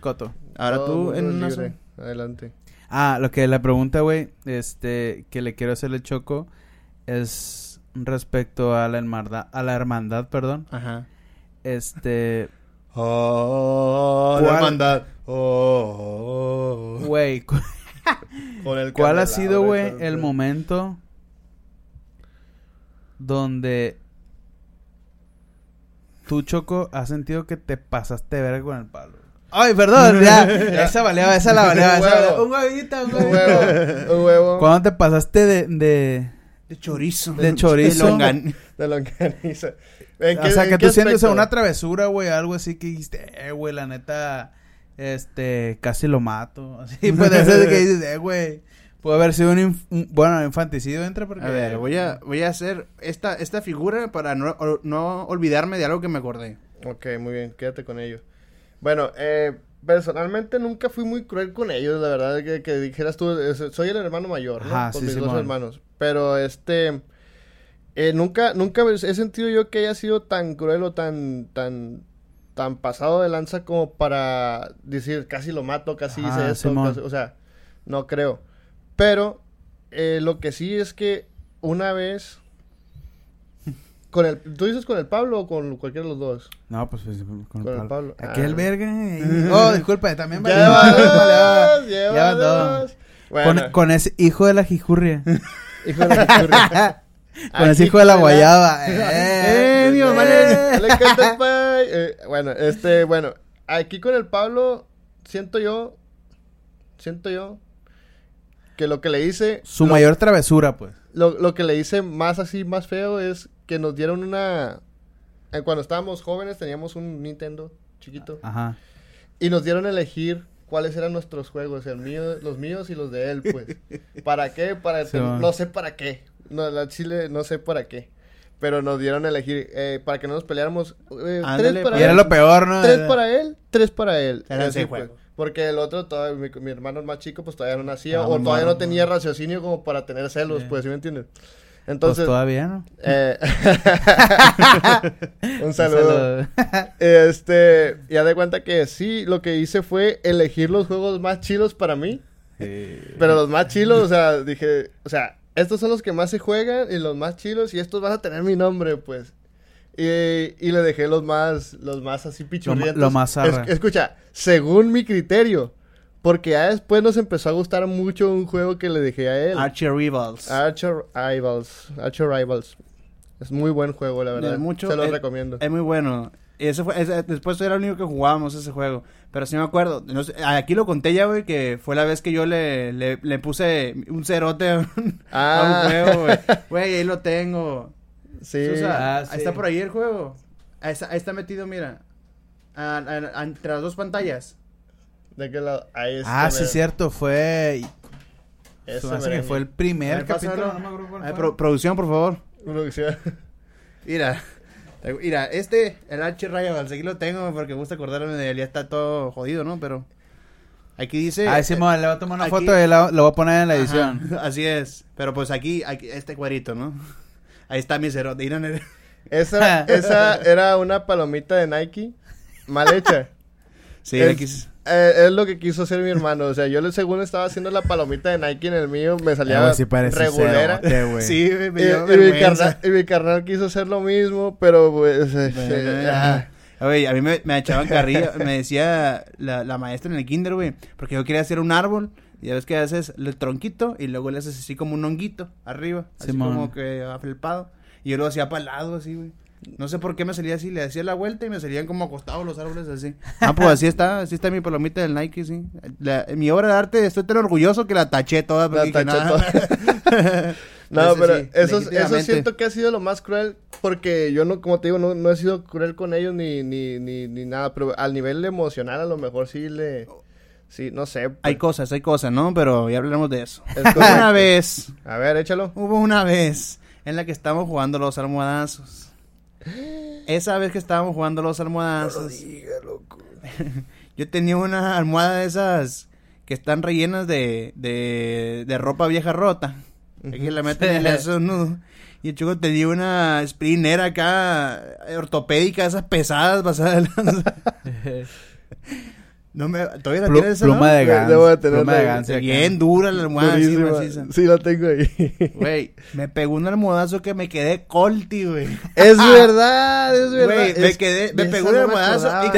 coto. Ahora tú en una libre. Adelante. Lo que la pregunta, güey, que le quiero hacerle Choco es respecto a la hermandad, perdón. Ajá. La hermandad. Güey, ¿cuál ha sido, güey, el momento donde tú, Choco, has sentido que te pasaste verga con el Pablo? Ay, perdón, ya. Esa la baleaba. Un huevo. ¿Cuándo te pasaste de chorizo? De longaniza. O sea, que tú sientes una travesura, güey, algo así que dijiste, güey, la neta, casi lo mato. Así, pues, de eso que dices, güey. Puede haber sido un infanticidio, entra porque... A ver, voy a hacer esta figura para no olvidarme de algo que me acordé. Ok, muy bien, quédate con ello. Bueno, personalmente nunca fui muy cruel con ellos, la verdad, que dijeras tú, soy el hermano mayor, ¿no? Ajá, con mis dos hermanos, pero nunca he sentido yo que haya sido tan cruel o tan pasado de lanza como para decir, casi lo mato, casi hice eso, o sea, no creo. Pero lo que sí es que una vez con el... ¿Tú dices con el Pablo o con cualquiera de los dos? No, pues con el Pablo. Aquel verga. Oh, disculpa, también vale. Lleva dos. Bueno. Con ese hijo de la jijurria. Con ese hijo de la guayaba. Mi mamá le encanta el pay. Bueno, aquí con el Pablo siento yo que lo que le hice... mayor travesura, pues. Lo que le hice más feo es que nos dieron una... Cuando estábamos jóvenes teníamos un Nintendo chiquito. Ajá. Y nos dieron a elegir cuáles eran nuestros juegos. Los míos y los de él, pues. ¿Para qué? No sé para qué. No, la Chile no sé para qué. Pero nos dieron a elegir para que no nos peleáramos. Ándale, y era lo peor, ¿no? 3 para él, 3 para él. Era ese juego. Pues. Porque el otro, mi hermano más chico, pues todavía no nacía, todavía no tenía raciocinio como para tener celos, pues, ¿sí me entiendes? Entonces... Pues todavía no. Un saludo. Ya de cuenta que sí, lo que hice fue elegir los juegos más chilos para mí. Sí. Pero los más chilos, o sea, dije, estos son los que más se juegan y los más chilos y estos van a tener mi nombre, pues. Y le dejé los más así pichurrientos. Lo más arra. Escucha, según mi criterio, porque ya después nos empezó a gustar mucho un juego que le dejé a él. Archer Rivals. Es muy buen juego, la verdad. Se lo recomiendo. Es muy bueno. Eso fue, después era el único que jugábamos ese juego. Pero sí me acuerdo. No sé, aquí lo conté ya, güey, que fue la vez que yo le puse un cerote a un juego, güey. Güey, ahí lo tengo. Sí. Susa, sí. Está por ahí el juego. Ahí está metido, mira. Entre las dos pantallas. ¿De qué lado? Ahí está. Sí, cierto, fue. Eso que fue el primer capítulo. Producción, por favor. Producción. Mira, el Archer Rivals, aquí lo tengo porque me gusta acordarme de él. Ya está todo jodido, ¿no? Pero aquí dice. Sí, le voy a tomar una foto y lo voy a poner en la edición. Ajá, así es. Pero pues aquí este cuadrito, ¿no? Ahí está mi cerote. Esa era una palomita de Nike mal hecha. Sí, es lo que quiso hacer mi hermano. O sea, yo según estaba haciendo la palomita de Nike en el mío, me salía regulera. Sí, me dio vergüenza. Y mi carnal quiso hacer lo mismo, pero pues... Oye, a mí me echaban carrilla, me decía la maestra en el kinder, güey, porque yo quería hacer un árbol. Ya ves que haces el tronquito y luego le haces así como un honguito arriba, así como que afelpado. Y yo lo hacía para el lado así, güey. No sé por qué me salía así, le hacía la vuelta y me salían como acostados los árboles así. Pues así está mi palomita del Nike, sí. Mi obra de arte, estoy tan orgulloso que la taché toda. No, pero sí, eso siento que ha sido lo más cruel, porque yo no, como te digo, no he sido cruel con ellos ni nada, pero al nivel emocional a lo mejor sí le... Sí, no sé. Pues. Hay cosas, ¿no? Pero ya hablaremos de eso. Es como una vez. A ver, échalo. Hubo una vez en la que estábamos jugando los almohadazos. Esa vez que estábamos jugando los almohadazos. No lo diga, loco. Yo tenía una almohada de esas que están rellenas de ropa vieja rota. Uh-huh. Que la meten en esos nudos. Y el Choko tenía una sprinter acá ortopédica, esas pesadas pasadas de lanza. No me... ¿Todavía la tienes esa, no? Pluma de ganso. Pluma de ganso. Bien dura la almohada. Así, maciza. Sí, la tengo ahí. Güey, me pegó un almohadazo que me quedé colti, güey. Es verdad. Güey, me pegó un almohadazo. Y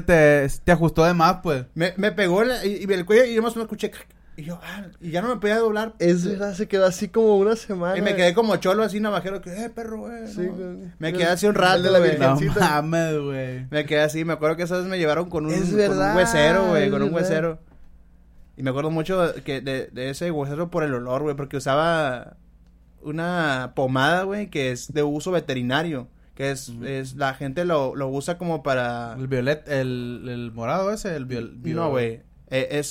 te ajustó de más, pues. Me pegó el cuello y yo más o menos escuché... Y yo, y ya no me podía doblar. Es verdad, se quedó así como una semana. Y me quedé como cholo así navajero, que, perro, güey. Sí, no. Me quedé así un rato, la virgencita. No mames, güey. Me quedé así, me acuerdo que esa vez me llevaron con un huesero. Y me acuerdo mucho que de ese huesero por el olor, güey, porque usaba una pomada, güey, que es de uso veterinario. Que es la gente lo usa como para... El violet, el morado ese, No, güey.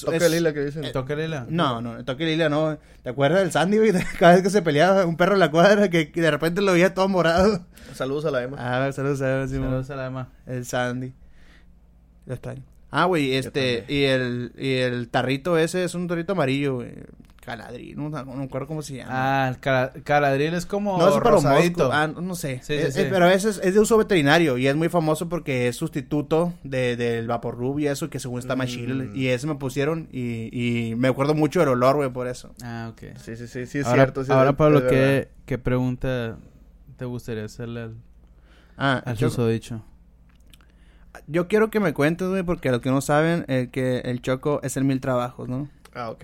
Toque lila, que dicen. Toque lila. No, toque lila no. ¿Te acuerdas del Sandy, güey? Cada vez que se peleaba un perro en la cuadra que de repente lo veía todo morado. Saludos a la Emma. Saludos a la Emma. El Sandy. Ya está. Ah, güey, y el tarrito ese es un torrito amarillo, güey. Caladril, no me acuerdo cómo se llama. Ah, el caladril es como... No, es para los moscos. Ah, no sé. Sí. Pero ese es de uso veterinario y es muy famoso porque es sustituto del vaporrub y eso, que según está más chile. Y ese me pusieron y me acuerdo mucho del olor, güey, por eso. Ah, ok. Sí, es ahora, cierto. Sí, ahora, Pablo, ¿qué pregunta te gustaría hacerle al susodicho? Yo quiero que me cuentes, güey, porque los que no saben, que el Choko es el 1000 trabajos, ¿no? Ah, ok.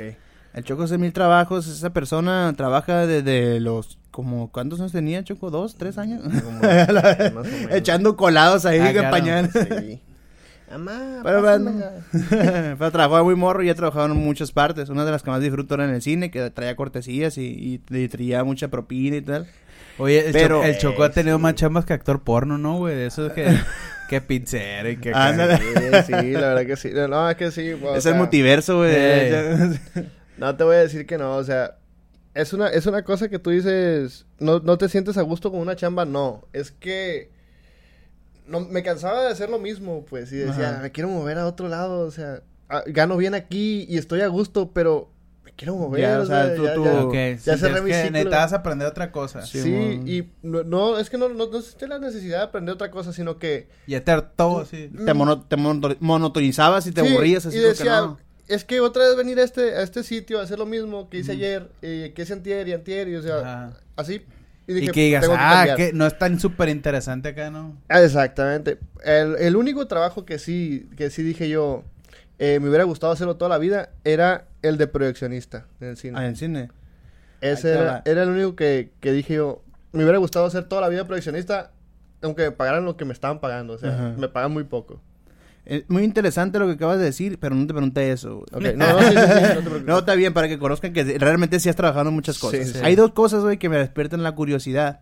El Choko hace 1000 trabajos, esa persona trabaja desde los, como, ¿cuántos años tenía Choko? 2, 3 años. Como, más o menos. Echando colados ahí en pañal. Sí. Amá, pero trabajaba muy morro y ha trabajado en muchas partes. Una de las que más disfruto era en el cine, que traía cortesías y traía mucha propina y tal. Oye, el Choko ha tenido más chambas que actor porno, ¿no, güey? Eso es que... Qué pizzero y qué... Sí, la verdad que sí. No, es que sí. Pues, es el multiverso, güey. No te voy a decir que no, o sea, es una cosa que tú dices, no te sientes a gusto con una chamba, no, es que no me cansaba de hacer lo mismo, pues, y decía, me quiero mover a otro lado, o sea, gano bien aquí y estoy a gusto, pero me quiero mover, ya, o sea, ya cerré mi ciclo. Necesitabas aprender otra cosa. Sí, y no sentí la necesidad de aprender otra cosa, sino que... Ya te hartó, sí. Te monotonizabas y te aburrías, así como que no... Es que otra vez venir a este sitio a hacer lo mismo que hice ayer, que hice antier, y o sea, así. Y dije, y que digas, que no es tan súper interesante acá, ¿no? Exactamente. El único trabajo que sí dije yo, me hubiera gustado hacerlo toda la vida, era el de proyeccionista en el cine. Ah, ¿en cine? Ese era el único que dije yo, me hubiera gustado hacer toda la vida proyeccionista, aunque me pagaran lo que me estaban pagando, o sea, me pagan muy poco. Es muy interesante lo que acabas de decir, pero no te pregunté eso. Okay. No, no, está bien, para que conozcan que realmente sí has trabajado en muchas cosas. Sí. Hay dos cosas, güey, que me despiertan la curiosidad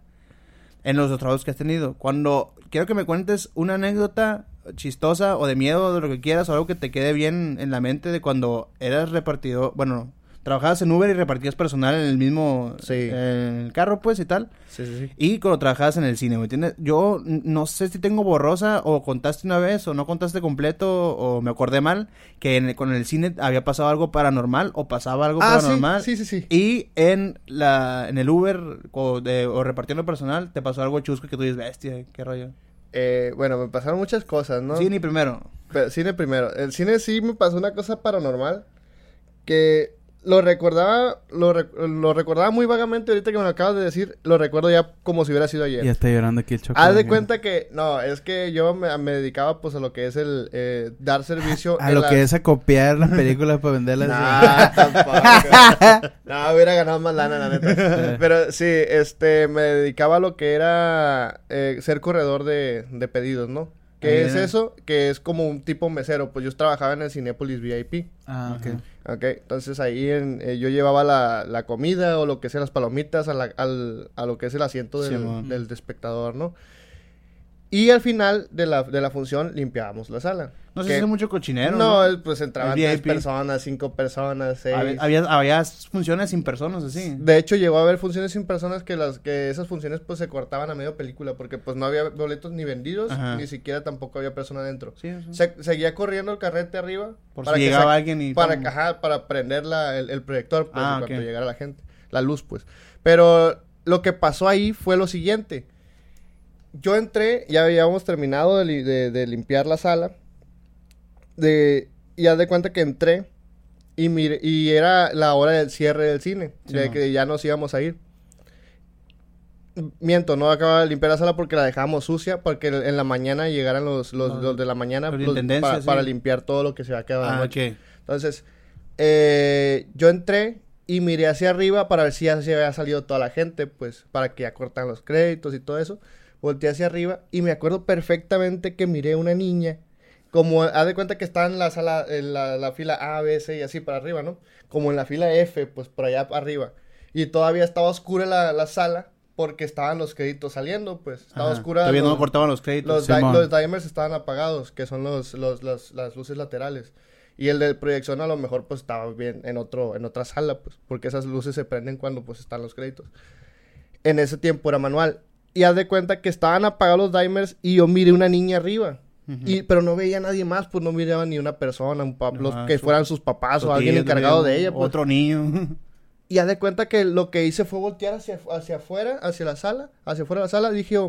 en los trabajos que has tenido. Cuando quiero que me cuentes una anécdota chistosa o de miedo, de lo que quieras, o algo que te quede bien en la mente de cuando eras repartidor, bueno, trabajabas en Uber y repartías personal en el mismo el carro, pues, y tal. Sí. Y cuando trabajabas en el cine, ¿me entiendes? Yo no sé si tengo borrosa o contaste una vez o no contaste completo o me acordé mal que con el cine había pasado algo paranormal o pasaba algo paranormal. Sí. Y en el Uber o repartiendo personal te pasó algo chusco que tú dices, bestia, qué rollo. Bueno, me pasaron muchas cosas, ¿no? Cine primero. El cine sí me pasó una cosa paranormal que... Lo recordaba muy vagamente ahorita que me lo acabas de decir. Lo recuerdo ya como si hubiera sido ayer. Ya está llorando aquí el Choko. Haz de cuenta que... No, es que yo me dedicaba pues a lo que es el... dar servicio... A lo que es a copiar las películas para venderlas. No, tampoco. No, hubiera ganado más lana, la neta. Pero sí, me dedicaba a lo que era... ser corredor de pedidos, ¿no? ¿Qué es eso? Que es como un tipo mesero. Pues yo trabajaba en el Cinépolis VIP. Ah, ok. Ok, entonces ahí yo llevaba la comida o lo que sea, las palomitas a lo que es el asiento del espectador, ¿no? Y al final de la función limpiábamos la sala. No se hizo mucho cochinero, ¿no? No, pues entraban 3 personas, 5 personas, 6. Había funciones sin personas, así. De hecho, llegó a haber funciones sin personas que esas funciones, pues, se cortaban a medio película. Porque, pues, no había boletos ni vendidos, ajá, ni siquiera tampoco había persona adentro. Sí, sí. Seguía corriendo el carrete arriba. Por para si que llegaba alguien y... Para prender el proyector, pues, cuando llegara la gente. La luz, pues. Pero lo que pasó ahí fue lo siguiente. Yo entré, ya habíamos terminado de limpiar la sala. Y haz de cuenta que entré y era la hora del cierre del cine, sí, de que ya nos íbamos a ir. Miento, no acababa de limpiar la sala porque la dejábamos sucia, porque en la mañana llegaran los de la mañana sí, para limpiar todo lo que se había quedado de noche. Okay. Entonces, yo entré y miré hacia arriba para ver si ya se había salido toda la gente, pues, para que ya cortaran los créditos y todo eso. Volteé hacia arriba y me acuerdo perfectamente que miré una niña, como, haz de cuenta que estaba en la sala, en la fila A, B, C y así para arriba, ¿no? Como en la fila F, pues por allá arriba. Y todavía estaba oscura la sala porque estaban los créditos saliendo, pues. Estaba oscura. Todavía no cortaban los créditos. Los dimers estaban apagados, que son las luces laterales. Y el del proyección a lo mejor pues estaba bien en otra sala, pues. Porque esas luces se prenden cuando pues están los créditos. En ese tiempo era manual. Y haz de cuenta que estaban apagados los dimers y yo miré una niña arriba. Uh-huh. Pero no veía a nadie más, pues no miraba ni una persona, fueran sus papás o alguien encargado de ella. Pues. Otro niño. Y haz de cuenta que lo que hice fue voltear hacia afuera, hacia afuera de la sala. Dije,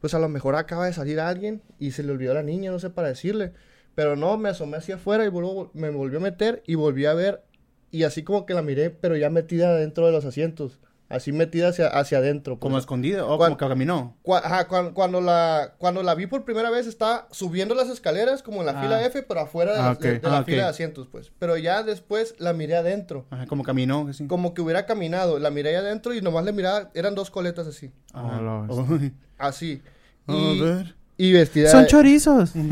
pues a lo mejor acaba de salir alguien y se le olvidó a la niña, no sé para decirle. Pero no, me asomé hacia afuera y me volví a meter y volví a ver. Y así como que la miré, pero ya metida dentro de los asientos. Así metida hacia adentro. Pues. ¿Como escondida? ¿O como que caminó? Cuando la vi por primera vez estaba subiendo las escaleras como en la fila F, pero afuera de la fila de asientos, pues. Pero ya después la miré adentro. Ajá, como caminó. Así. Como que hubiera caminado. La miré adentro y nomás le miraba, eran 2 coletas así. Así. Y, a ver. Y vestida... ¡Son chorizos! Sí.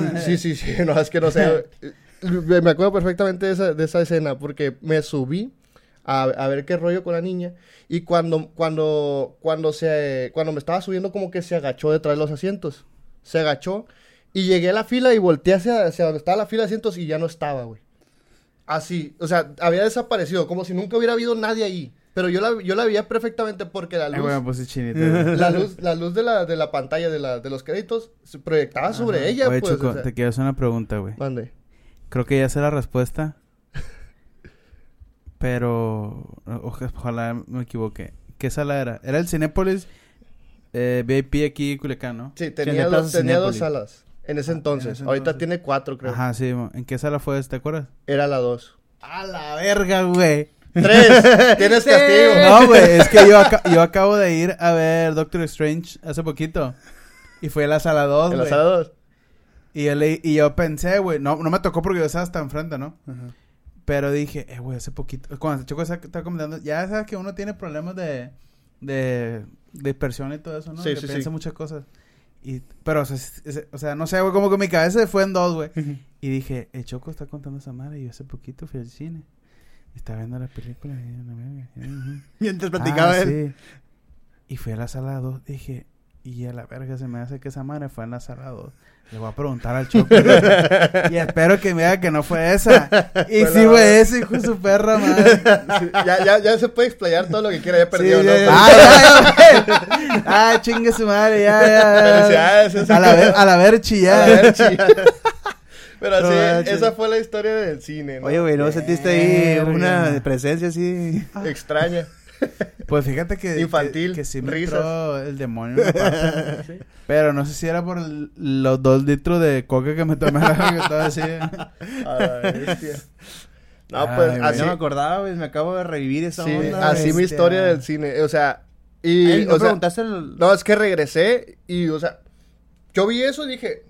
No, es que no sé. Me acuerdo perfectamente de esa escena porque me subí a ver qué rollo con la niña. Y cuando me estaba subiendo, como que se agachó detrás de los asientos. Se agachó. Y llegué a la fila y volteé hacia donde estaba la fila de asientos y ya no estaba, güey. Así. O sea, había desaparecido. Como si nunca hubiera habido nadie ahí. Pero yo la veía perfectamente porque la luz... bueno, pues es chinita. La luz de la pantalla de los créditos se proyectaba sobre ella, oye, pues. Choco, o sea, te quiero hacer una pregunta, güey. ¿Dónde? Creo que ya sé la respuesta. Pero ojalá me equivoqué. ¿Qué sala era? Era el Cinépolis VIP aquí en Culiacán, ¿no? Sí, tenía 2 salas en ese entonces. Ahorita tiene 4, creo. Ajá, sí. ¿En qué sala fue? ¿Te acuerdas? Era la 2. ¡A la verga, güey! 3. Tienes castigo. No, güey. Es que yo acabo de ir a ver Doctor Strange hace poquito. Y fue a la sala 2, güey. ¿En la sala 2? Y yo pensé, güey. No me tocó porque yo estaba hasta enfrente, ¿no? Ajá. Pero dije, güey, hace poquito... Cuando Choko estaba comentando... Ya sabes que uno tiene problemas de dispersión y todo eso, ¿no? Sí, que sí, piensa muchas cosas. Y... Pero, o sea, no sé, güey. Como que mi cabeza fue en 2, güey. Uh-huh. Y dije, Choko está contando esa madre. Y yo hace poquito fui al cine. Y estaba viendo las películas. Mientras platicaba él. Sí. Y fui a la sala 2. Dije... Y a la verga se me hace que esa madre fue en la sala 2. Le voy a preguntar al Choko. Y espero que me diga que no fue esa. Y bueno, sí fue esa, hijo de su perra, madre. Sí, ya se puede explayar todo lo que quiera. Ya perdió, sí, ¿no? Ya. ¡Ah, chingue su madre! Ya. A la verchi. Pero así, esa fue la historia del cine, ¿no? Oye, güey, ¿no sentiste ahí una presencia así? Extraña. Pues fíjate que... Infantil, que sí me entró el demonio. ¿Sí? Pero no sé si era por los 2 litros de coca que me tomé. Que estaba así. A la bestia. No, pues así... No me acordaba, pues, me acabo de revivir esa onda. Así bestia. Mi historia del cine. O sea... Y... Ay, ¿no o preguntaste sea, el... No, es que regresé y, o sea... Yo vi eso y dije...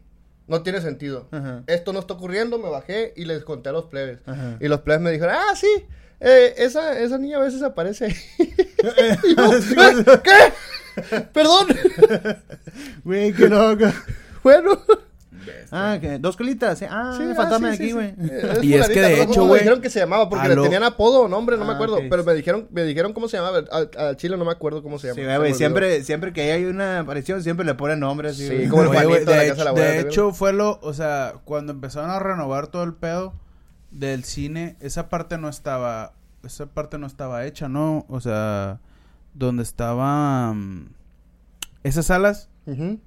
No tiene sentido. Ajá. Esto no está ocurriendo. Me bajé y les conté a los plebes. Ajá. Y los plebes me dijeron... ¡Ah, sí! Esa niña a veces aparece. Yo, ¿qué? Perdón. Güey, qué loco. Bueno. Ah, que dos colitas. Ah, sí, fantasma aquí, güey. Sí, sí. Y es que de hecho, güey, me dijeron que se llamaba porque le tenían apodo o nombre, no me acuerdo, okay. Pero me dijeron cómo se llamaba. Al chile no me acuerdo cómo se llamaba. Sí, güey, siempre que hay una aparición siempre le ponen nombres, sí, güey. Como el Juanito de la casa de la abuela. De hecho fue o sea, cuando empezaron a renovar todo el pedo del cine, esa parte no estaba hecha, ¿no? O sea, donde estaban esas salas. Uh-huh.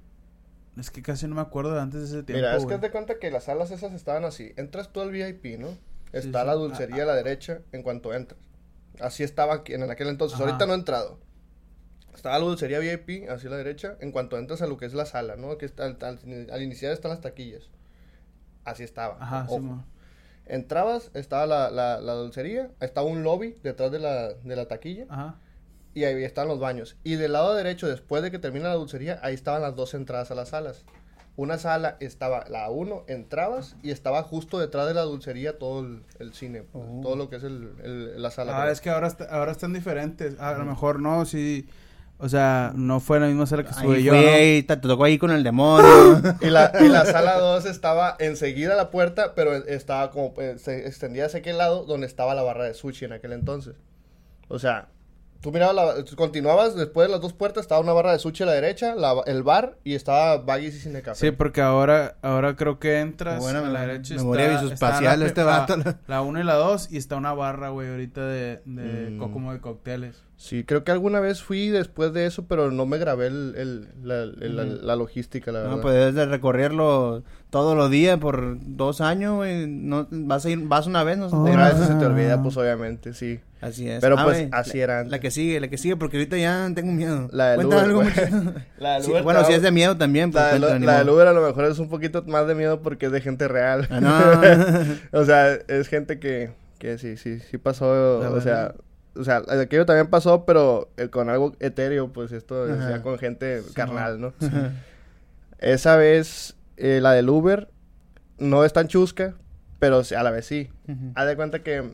Es que casi no me acuerdo de antes de ese tiempo. Mira, es que te cuenta que las salas esas estaban así. Entras tú al VIP, ¿no? Está sí. La dulcería a la derecha en cuanto entras. Así estaba aquí, en aquel entonces. Ajá. Ahorita no he entrado. Estaba la dulcería VIP, así a la derecha, en cuanto entras a lo que es la sala, ¿no? Que está, al iniciar están las taquillas. Así estaba. Ajá, sí, entrabas, estaba la dulcería, estaba un lobby detrás de la taquilla. Ajá. Y ahí estaban los baños. Y del lado derecho, después de que termina la dulcería, ahí estaban las dos entradas a las salas. Una sala estaba la 1, entrabas y estaba justo detrás de la dulcería todo el cine, todo lo que es la sala. Ah, es que ahora están diferentes. A lo mejor no, sí. O sea, no fue la misma sala que estuve yo, ¿no? Te tocó ahí con el demonio. Y la sala 2 estaba enseguida a la puerta, pero estaba como, se extendía hacia aquel lado donde estaba la barra de sushi en aquel entonces. O sea, tú mirabas, continuabas, después de las dos puertas estaba una barra de sushi a la derecha, el bar, y estaba Baggies y Cinecafé. Sí, porque ahora creo que entras a la derecha. Memoria visoespacial este vato. La 1 y la 2, y está una barra, güey, ahorita como de cócteles. Sí, creo que alguna vez fui después de eso, pero no me grabé la logística, la verdad. No, pues debes de recorrerlo todos los días por 2 años, güey. No, vas una vez, no sé. Una vez se te olvida, pues obviamente, sí. Así es. Pero pues, así era antes. La que sigue, porque ahorita ya tengo miedo. La del Uber, algo mucho. La del Uber. Sí, bueno, si es de miedo también. Pues, la del Uber a lo mejor es un poquito más de miedo porque es de gente real. Ah, no. O sea, es gente que sí pasó, o sea, aquello también pasó, pero con algo etéreo, pues esto, o sea, con gente carnal, ¿no? Sí. Esa vez, la del Uber no es tan chusca, pero a la vez sí. Uh-huh. Haz de cuenta que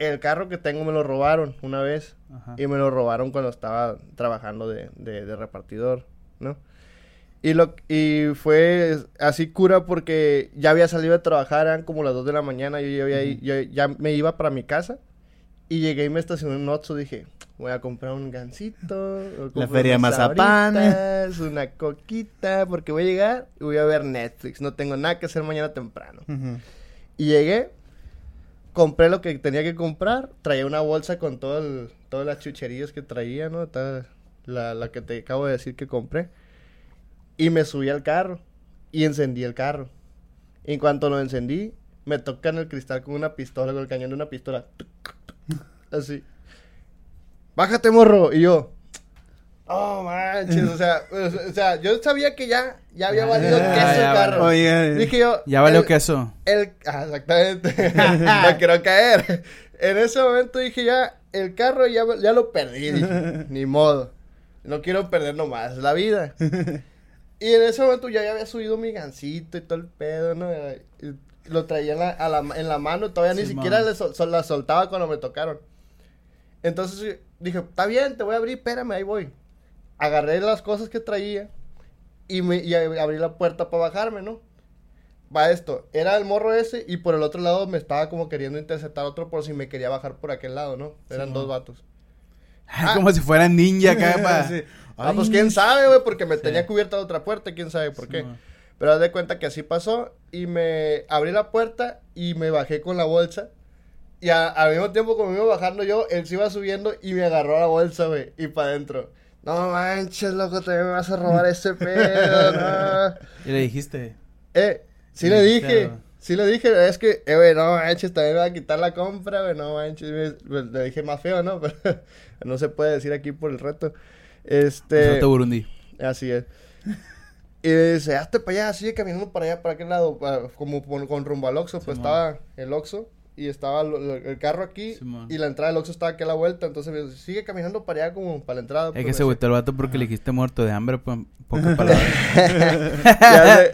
el carro que tengo me lo robaron una vez. Ajá. Y me lo robaron cuando estaba trabajando de repartidor, ¿no? Y fue así cura porque ya había salido de trabajar, eran como las 2 de la mañana, yo ya me iba para mi casa y llegué y me estacioné en un Oxxo, dije, voy a comprar un gansito, la feria unas mazapán, Sabritas, una coquita, porque voy a llegar y voy a ver Netflix, no tengo nada que hacer mañana temprano. Uh-huh. Y llegué, compré lo que tenía que comprar, traía una bolsa con todas las chucherías que traía, ¿no? La que te acabo de decir que compré. Y me subí al carro y encendí el carro. En cuanto lo encendí, me tocan el cristal con una pistola, con el cañón de una pistola. Así. ¡Bájate, morro! Y yo, oh, manches, o sea, yo sabía que ya había valido queso el carro. Oye, dije yo, ya valió queso. Exactamente. No quiero caer. En ese momento dije ya, el carro ya lo perdí. Dije, ni modo. No quiero perder nomás la vida. Y en ese momento ya había subido mi gancito y todo el pedo, ¿no? Lo traía en la mano, todavía sí, ni siquiera la soltaba cuando me tocaron. Entonces dije, está bien, te voy a abrir, espérame, ahí voy. Agarré las cosas que traía y abrí la puerta para bajarme, ¿no? Va esto, era el morro ese y por el otro lado me estaba como queriendo interceptar otro por si me quería bajar por aquel lado, ¿no? Eran sí, 2 vatos. Como si fueran ninja acá para... Sí. Pues quién sabe, güey, porque me tenía cubierta de otra puerta, quién sabe por qué. Man. Pero haz de cuenta que así pasó y me abrí la puerta y me bajé con la bolsa. Y al mismo tiempo como me iba bajando yo, él se iba subiendo y me agarró la bolsa, güey, y para adentro. No manches, loco, te me vas a robar ese pedo, no. ¿Y le dijiste? Sí le dije, es que, güey, no manches, también me va a quitar la compra, güey, no manches, le dije más feo, ¿no? Pero no se puede decir aquí por el reto. Reto Burundi. Así es. Y dice, hazte para allá, sigue caminando para allá, para aquel lado, como con rumbo al Oxxo, pues estaba el Oxxo. Y estaba el carro aquí, Simón, y la entrada del Oxxo estaba aquí a la vuelta. Entonces me dijo, sigue caminando para allá como para la entrada. Es que se agüitó el vato porque le dijiste muerto de hambre, pues, pocas palabras.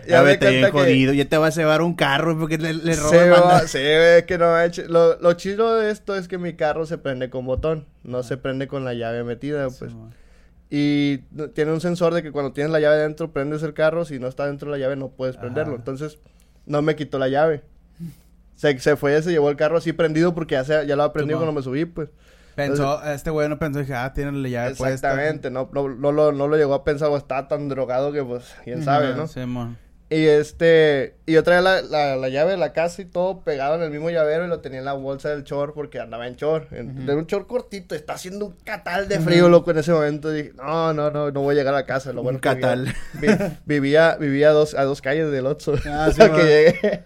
ya vete bien jodido, ya te va a cebar un carro porque le roba. Sí, es que no manches. Lo chido de esto es que mi carro se prende con botón, no se prende con la llave metida, pues. Simón. Y tiene un sensor de que cuando tienes la llave dentro prendes el carro. Si no está dentro de la llave no puedes prenderlo. Ajá. Entonces no me quitó la llave. Se fue, se llevó el carro así prendido porque ya lo había prendido cuando me subí, pues. Pensó, entonces, este güey no pensó, dije, tiene la llave puesta. Exactamente, no lo llegó a pensar, o está tan drogado que pues, quién sabe, ¿no? Sí, man. Y yo traía la llave de la casa y todo pegado en el mismo llavero y lo tenía en la bolsa del short porque andaba en short. Era un short cortito, está haciendo un catal de frío, loco, en ese momento. Dije, no voy a llegar a la casa. Lo bueno un catal. Vivía a dos calles del Oxxo. Ah, sí, que llegué.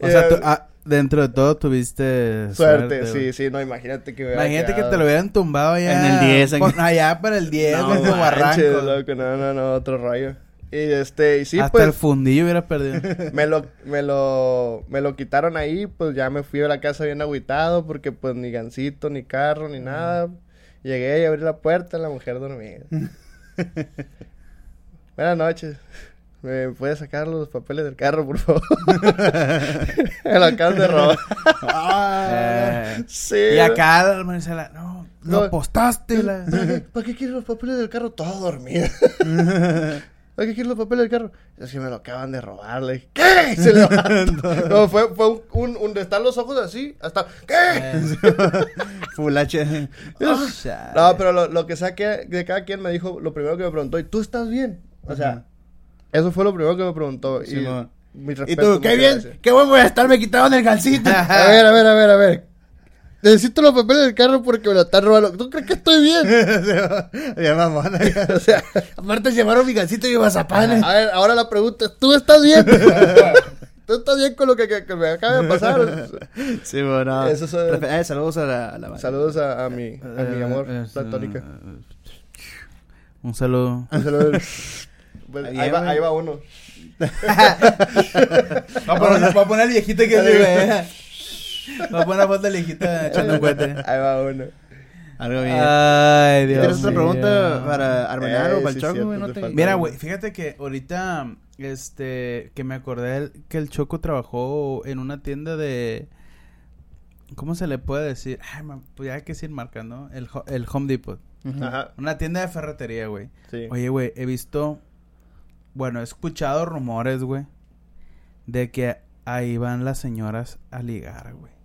O sea, tú, dentro de todo tuviste suerte. Sí, no, imagínate que me hubiera quedado. Que te lo hubieran tumbado allá. En el 10. Allá para el 10, en el barranco. Loco, no, otro rollo. Y y sí, hasta pues, el fundillo hubiera perdido. Me lo quitaron ahí, pues ya me fui a la casa bien agüitado porque pues ni gancito, ni carro, ni nada. Llegué y abrí la puerta, la mujer dormía. Buenas noches. ¿Me puedes sacar los papeles del carro, por favor? Me lo acaban de robar. Sí. Y acá, Marcela, lo apostaste. ¿Para qué quieres los papeles del carro? Todo dormido. ¿Hay que quitar los papeles del carro? Es que me lo acaban de robar, le dije, ¿qué? Se le no, fue un están los ojos así, hasta, ¿qué? Full H. No, pero lo que saqué de cada quien me dijo, lo primero que me preguntó, ¿y tú estás bien? O sea, eso fue lo primero que me preguntó. Sí, y tú, ¿qué bien? Gracias. ¿Qué bueno voy a estar? Me quitaron el calcito. A ver. Necesito los papeles del carro porque me lo están robando. ¿Tú crees que estoy bien? Ya, mamona. O sea, aparte llevaron mi gancito y mazapanes. A ver, ahora la pregunta es, ¿tú estás bien? ¿Tú estás bien con lo que me acaba de pasar? Sí, bueno. Eso es, saludos a la madre. Saludos a mi amor, platónica. Un saludo. Pues, ahí va uno. Va a poner el viejito que se vea. Va a poner la foto lejita echando un cuete. Ahí va uno. Algo bien. Ay, Dios. ¿Tienes otra pregunta para Armenar o para el Choco? Cierto, mira, güey, fíjate que ahorita, que me acordé que el Choco trabajó en una tienda de... ¿Cómo se le puede decir? Ay, pues ya hay que decir marca, ¿no? El Home Depot. Ajá. Una tienda de ferretería, güey. Sí. Oye, güey, he escuchado rumores, güey, de que ahí van las señoras a ligar, güey.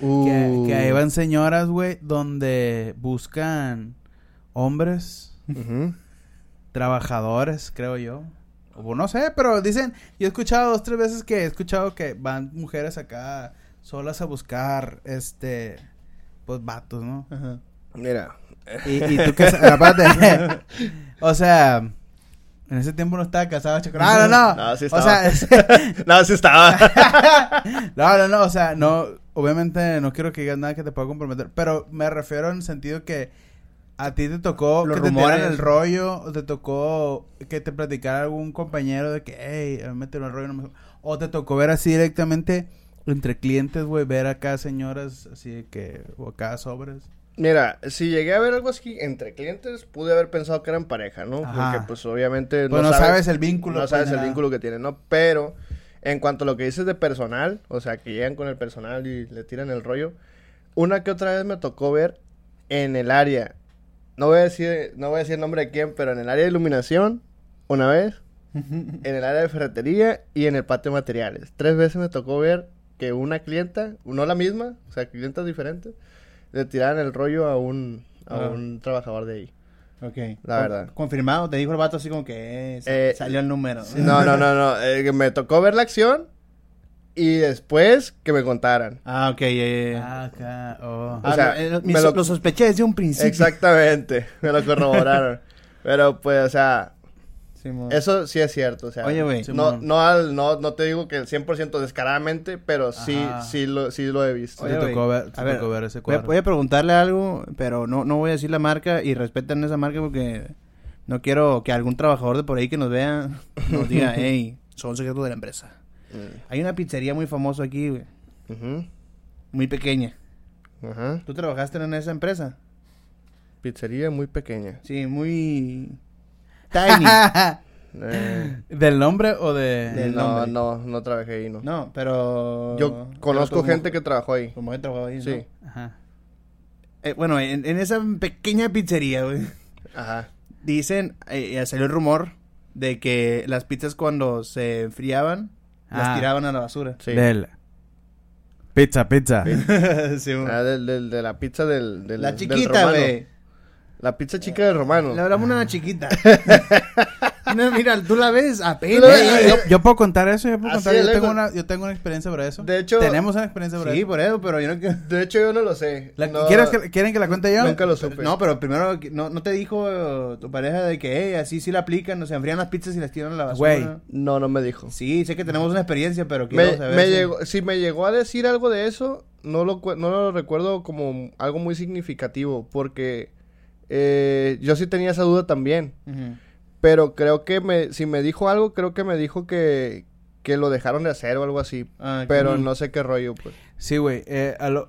Que ahí van señoras, güey, donde buscan hombres, trabajadores, creo yo. O no sé, pero dicen... Yo he escuchado 2-3 veces que van mujeres acá solas a buscar, pues, vatos, ¿no? Ajá. Mira. Y tú que... aparte, o sea... En ese tiempo no estaba casado, Choko. No. No, sí estaba. O sea, no, sí estaba. No. O sea, no. Obviamente no quiero que digas nada que te pueda comprometer. Pero me refiero en el sentido que a ti te tocó los que rumores. Te tiraran el rollo. O te tocó que te platicara algún compañero de que, hey, me tiró el rollo. No me... O te tocó ver así directamente entre clientes, güey. Ver acá señoras así que... O acá sobres. Mira, si llegué a ver algo así entre clientes, pude haber pensado que eran pareja, ¿no? Ajá. Porque, pues, obviamente... Pues no sabes el vínculo. No sabes el vínculo que tienen, ¿no? Pero, en cuanto a lo que dices de personal, o sea, que llegan con el personal y le tiran el rollo, una que otra vez me tocó ver en el área, no voy a decir el nombre de quién, pero en el área de iluminación, una vez, en el área de ferretería y en el patio de materiales. 3 veces me tocó ver que una clienta, no la misma, o sea, clientas diferentes, le tiraban el rollo a un trabajador de ahí. Ok. La verdad. ¿Confirmado? Te dijo el vato así como que salió el número. Sí. No. Me tocó ver la acción y después que me contaran. Ah, ok. O sea, lo sospeché desde un principio. Exactamente. Me lo corroboraron. Pero pues, o sea... Simón. Eso sí es cierto, o sea, oye, güey, no te digo que el 100% descaradamente, pero sí lo he visto. Oye, te tocó ver ese cuadro. Voy a preguntarle algo, pero no voy a decir la marca y respeten esa marca porque no quiero que algún trabajador de por ahí que nos vea nos diga, hey, son secretos de la empresa. Hay una pizzería muy famosa aquí, güey, muy pequeña. Ajá. ¿Tú trabajaste en esa empresa? Pizzería muy pequeña. Sí, muy... Tiny. ¿Del nombre o de...? No trabajé ahí, no. No, pero... Yo conozco gente que trabajó ahí. Como que trabajó ahí, sí. ¿No? Ajá. Bueno, en esa pequeña pizzería, güey. Ajá. Dicen, salió el rumor de que las pizzas cuando se enfriaban, las tiraban a la basura. Sí. Del... Pizza. Sí, de la pizza del la chiquita, güey. La pizza chica del Romano. Le hablamos una chiquita. No, mira, tú la ves apenas. Yo puedo contar eso, yo tengo una experiencia sobre eso. De hecho, tenemos una experiencia sobre eso. Sí, por eso, pero yo no... De hecho, yo no lo sé. No, ¿quieren que la cuente yo? Nunca lo supe. No, pero primero, ¿no te dijo tu pareja de que así sí la aplican, nos enfrían las pizzas y las tiran a la basura? Güey. No me dijo. Sí, sé que tenemos una experiencia, pero quiero saber. Me llegó a decir algo de eso, no lo recuerdo como algo muy significativo, porque yo sí tenía esa duda también. Uh-huh. Pero creo que si me dijo algo, creo que me dijo que lo dejaron de hacer o algo así. Pero no sé qué rollo, pues. Sí, güey.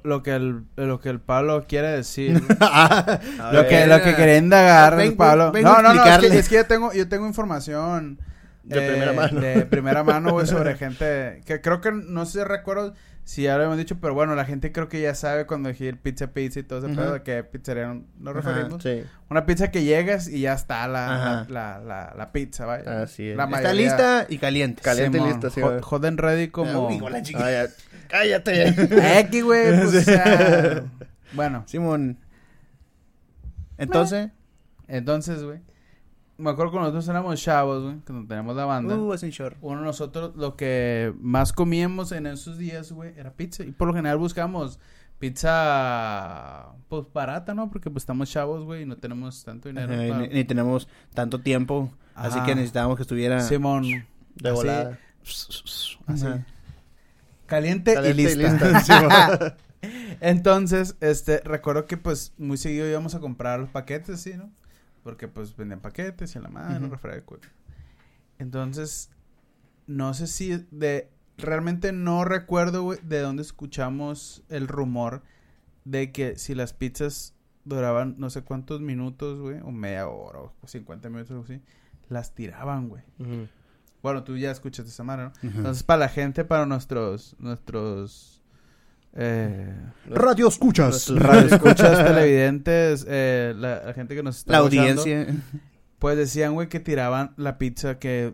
Lo que el Pablo quiere decir. lo que quería indagar el Pablo. No, es que yo tengo información. De primera mano. De primera mano, güey, sobre gente que creo que, no sé, recuerdo si ya lo hemos dicho, pero bueno, la gente creo que ya sabe cuando decir pizza y todo ese pedo de que pizzería nos referimos. Sí. Una pizza que llegas y ya está la pizza, vaya. Así es. Está lista y caliente. Caliente y lista, sí. Joden ready como... Uy, hola, chiquita. ¡Cállate! Aquí, güey, pues, o sea, bueno. Simón. Entonces, güey. Me acuerdo cuando nosotros éramos chavos, güey, cuando teníamos la banda. Es un short. Uno de nosotros, lo que más comíamos en esos días, güey, era pizza. Y por lo general buscamos pizza, pues, barata, ¿no? Porque, pues, estamos chavos, güey, y no tenemos tanto dinero. Ajá, para... ni tenemos tanto tiempo, así que necesitábamos que estuviera... Simón. De así, volada. Así. Caliente y lista. Entonces, recuerdo que, pues, muy seguido íbamos a comprar los paquetes, ¿sí, no? Porque, pues, vendían paquetes y a la mano, refresco. Entonces, no sé si realmente no recuerdo, güey, de dónde escuchamos el rumor de que si las pizzas duraban no sé cuántos minutos, güey, o media hora, o 50 minutos, o algo así, las tiraban, güey. Uh-huh. Bueno, tú ya escuchaste esa madre, ¿no? Uh-huh. Entonces, para la gente, para nuestros... radio escuchas. Radio escuchas, televidentes, la gente que nos está escuchando, la audiencia. Pues decían, güey, que tiraban la pizza que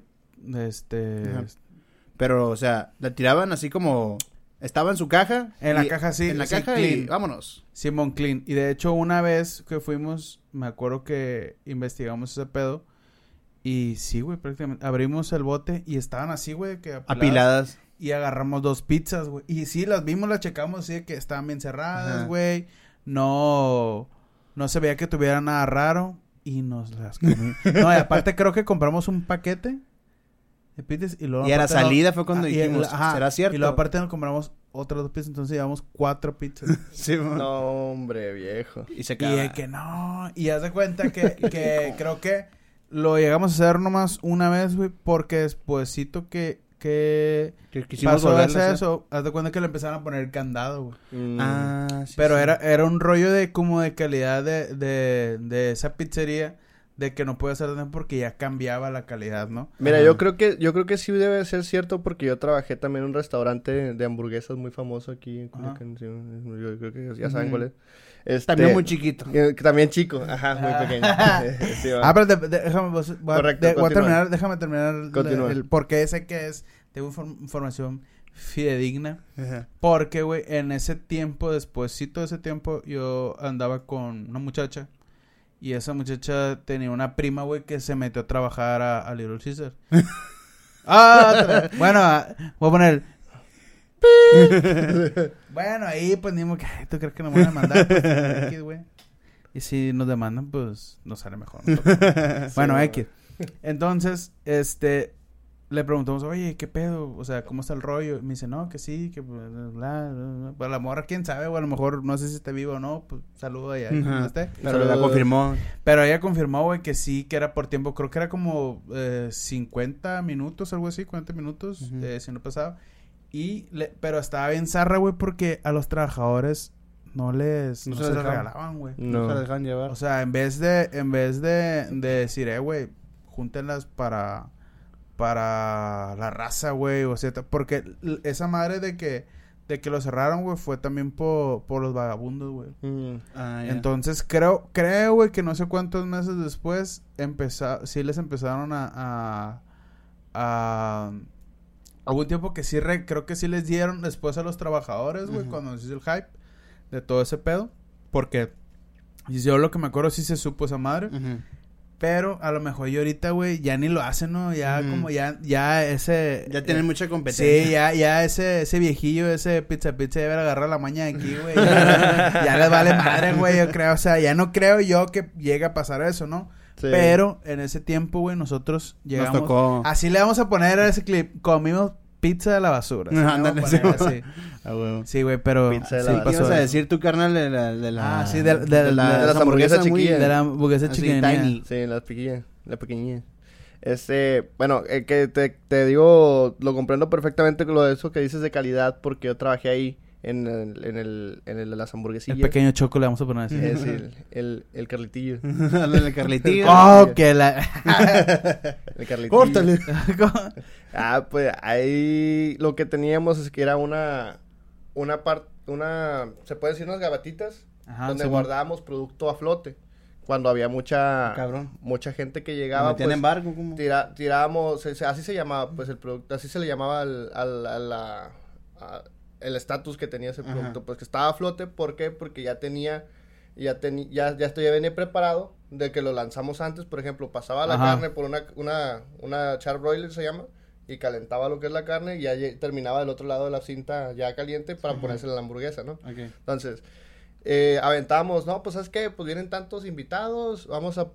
pero, o sea, la tiraban así como estaba en su caja. En la caja, sí. En la caja clean. Y vámonos. Simón, clean. Y de hecho, una vez que fuimos, me acuerdo que investigamos ese pedo. Y sí, güey, prácticamente abrimos el bote y estaban así, güey, que apiladas. Y agarramos 2 pizzas, güey. Y sí, las vimos, las checamos, sí, que estaban bien cerradas, güey. No se veía que tuviera nada raro. Y nos las comimos. No, y aparte creo que compramos un paquete de pizzas. Y luego, y a la salida fue cuando dijimos, ¿será cierto? Y luego aparte nos compramos otras 2 pizzas. Entonces llevamos 4 pizzas. Sí, no, hombre, viejo. Y se acaba. Y que no. Y haz de cuenta que creo que lo llegamos a hacer nomás una vez, güey. Porque despuesito que pasó a hacer eso, haz de cuenta que le empezaron a poner candado, güey. Sí, pero sí. Era un rollo de como de calidad de esa pizzería, de que no puede hacer nada porque ya cambiaba la calidad, ¿no? Mira, yo creo que sí debe ser cierto, porque yo trabajé también en un restaurante de hamburguesas muy famoso aquí en Culiacán. Yo creo que ya saben cuál es. También muy chiquito. También chico, muy pequeño. Sí, pero déjame, déjame terminar el porqué ese que es, tengo información fidedigna. Ajá. Porque, güey, en ese tiempo, despuésito de ese tiempo, yo andaba con una muchacha. Y esa muchacha tenía una prima, güey, que se metió a trabajar a Little Caesar. Bueno, voy a poner... Bueno, ahí pues dimos que tú crees que nos van a demandar, pues, X, güey. Y si nos demandan, pues nos sale mejor. No toca. Bueno, sí, X. Entonces, le preguntamos, oye, ¿qué pedo? O sea, ¿cómo está el rollo? Y me dice, no, que sí, que bla, bla, bla. Pues la morra, quién sabe, o a lo mejor no sé si está viva o no, pues saludo a ella. Pero la confirmó. Pero ella confirmó, güey, que sí, que era por tiempo, creo que era como 50 minutos, algo así, 40 minutos, si no pasaba. Pero estaba bien zarra, güey, porque a los trabajadores no se les regalaban, güey. No se les dejaban llevar. O sea, en vez de decir, güey, júntenlas para la raza, güey, o sea, porque esa madre de que de que lo cerraron, güey, fue también por los vagabundos, güey. Entonces, creo, güey, que no sé cuántos meses después sí les empezaron a algún tiempo que sí, creo que sí les dieron después a los trabajadores, güey, cuando se hizo el hype de todo ese pedo. Porque yo lo que me acuerdo sí se supo esa madre. Pero a lo mejor yo ahorita, güey, ya ni lo hacen, ¿no? Ya como ya ese... Ya tienen mucha competencia. Sí, ya ese viejillo, ese pizza debe agarrar la maña de aquí, güey. Ya les vale madre, güey, yo creo. O sea, ya no creo yo que llegue a pasar eso, ¿no? Sí. Pero en ese tiempo, güey, nosotros llegamos... Nos tocó. Así le vamos a poner a ese clip. Comimos pizza de la basura. No, ándale, sí. Ah, güey. Sí, güey, pero... Pizza de la basura. ¿Qué ibas a decir tú, carnal, de la... Ah, sí, de las hamburguesas chiquillas. De la hamburguesa chiquilla. Sí, las pequeñas. La pequeñilla. Bueno, que te digo... Lo comprendo perfectamente con lo de eso que dices de calidad. Porque yo trabajé ahí en el de las hamburguesillas. El pequeño Choko le vamos a poner así. Es el Carlitillo. El Carlitillo. Oh, que el Carlitillo. Córtale. Ah, pues ahí lo que teníamos es que era una se puede decir unas gabatitas. Ajá, donde guardábamos producto a flote. Cuando había mucha gente que llegaba, pues, en barco, ¿cómo? Tirábamos, así se llamaba, pues el producto, así se le llamaba el estatus que tenía ese producto. Ajá. Pues que estaba a flote. ¿Por qué? Porque ya esto ya venía preparado de que lo lanzamos antes. Por ejemplo, pasaba la carne por una charbroiler, se llama, y calentaba lo que es la carne y ya terminaba del otro lado de la cinta ya caliente para ponérsela en la hamburguesa, ¿no? Okay. Entonces, aventábamos, no, pues, ¿sabes qué? Pues vienen tantos invitados, vamos a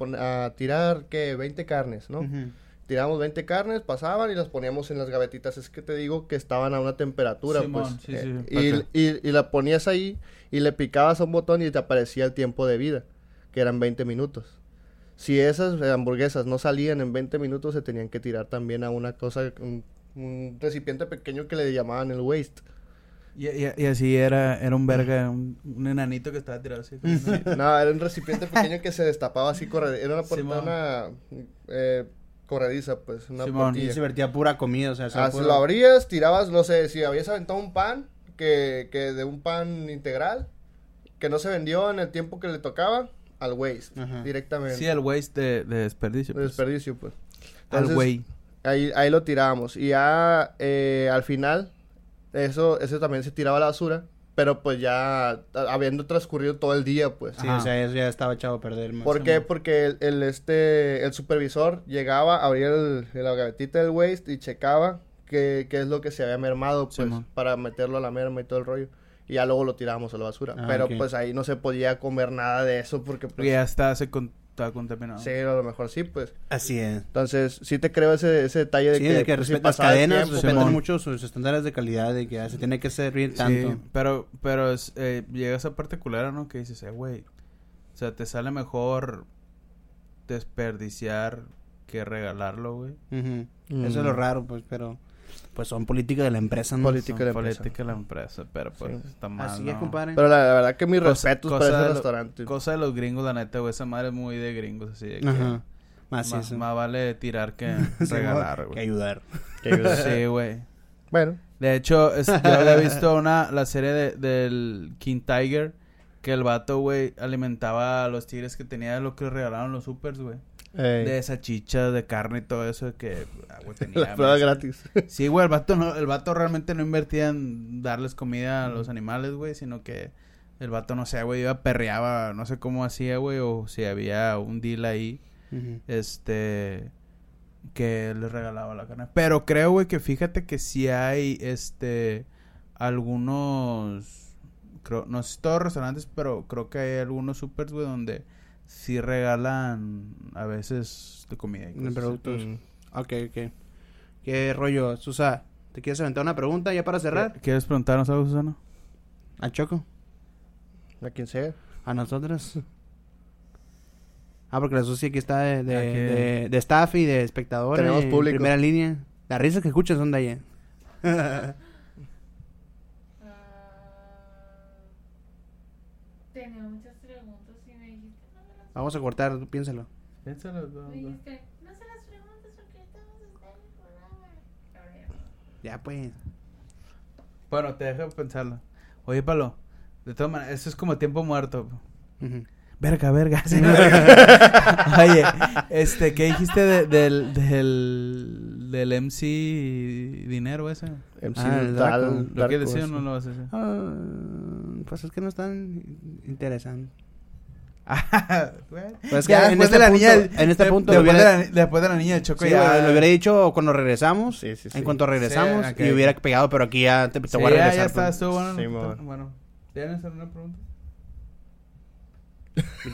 tirar, ¿qué? 20 carnes, ¿no? Uh-huh. Tiramos 20 carnes, pasaban y las poníamos en las gavetitas. Es que te digo que estaban a una temperatura, Simón, pues. Sí. Y la ponías ahí y le picabas a un botón y te aparecía el tiempo de vida, que eran 20 minutos. Si esas hamburguesas no salían en 20 minutos, se tenían que tirar también a una cosa, un recipiente pequeño que le llamaban el waste. Y así era un verga, un enanito que estaba tirado así. Sí. No, era un recipiente pequeño que se destapaba así, era una portada, corrediza, pues, una portilla. Y se vertía pura comida, o sea... Lo abrías, tirabas, no sé, si habías aventado un pan, que de un pan integral, que no se vendió en el tiempo que le tocaba, al waste, directamente. Sí, al waste de desperdicio, pues. Entonces, al waste. Ahí lo tirábamos, y ya, al final, eso también se tiraba a la basura, pero pues ya habiendo transcurrido todo el día, pues. Sí, o sea, eso ya estaba echado a perder. ¿Por qué? Porque el supervisor llegaba, abría la gavetita del waste y checaba qué es lo que se había mermado, pues, sí, para meterlo a la merma y todo el rollo. Y ya luego lo tirábamos a la basura. Pero pues ahí no se podía comer nada de eso porque... Pues, ya estaba contaminado. Sí, a lo mejor sí, pues. Así es. Entonces, sí te creo ese detalle de que respetan las cadenas, respetan mucho sus estándares de calidad, de que se tiene que servir tanto. Sí, pero llega esa particular, ¿no? Que dices, güey, o sea, te sale mejor desperdiciar que regalarlo, güey. Uh-huh. Mm. Eso es lo raro, pues, pero... Pues son políticas de la empresa, ¿no? Política de la empresa, pero pues está mal. Así es, compadre. Pero la verdad que mis respetos para ese restaurante. Cosa de los gringos, la neta, güey. Esa madre es muy de gringos, así de que... Ajá. Más vale tirar que regalar, güey. Que ayudar. Sí, güey. Bueno. De hecho, yo había visto la serie del King Tiger, que el vato, güey, alimentaba a los tigres que tenía de lo que regalaron los supers, güey. Ey. De salchichas, de carne y todo eso que... güey, tenía, las pruebas gratis. Sí, güey, el vato realmente no invertía en darles comida a los animales, güey, sino que el vato, no sé, güey, iba, perreaba, no sé cómo hacía, güey, o si había un deal ahí, que les regalaba la carne. Pero creo, güey, que fíjate que sí hay, algunos, creo, no sé, todos restaurantes, pero creo que hay algunos supers, güey, donde... Sí regalan a veces de comida y cosas. Productos. Mm. Ok. ¿Qué rollo, Susa? ¿Te quieres aventar una pregunta ya para cerrar? ¿Quieres preguntarnos algo, Susana? ¿A Choko? ¿A quien sea? ¿A nosotros? Ah, porque la Susi aquí está de staff y de espectadores. Tenemos público. Primera línea. Las risas que escuchas son de allá. Vamos a cortar, tú piénsalo. No se las preguntas porque estamos en el programa. Ya pues. Bueno, te dejo pensarlo. Oye, Pablo, de todas maneras, eso es como tiempo muerto. Uh-huh. Verga. Sí, verga. Oye, ¿qué dijiste del MC dinero ese? MC tal. ¿Lo quieres decir o no lo vas a decir? Pues es que no es tan interesante. Pues es que ya, en este punto, después de la niña de Choko, sí, ya lo hubiera dicho cuando regresamos. Sí. En cuanto regresamos, sí, okay. Y hubiera pegado, pero aquí ya te voy a regresar. Ya está, estuvo bueno. Sí, bueno, ¿tienes alguna pregunta?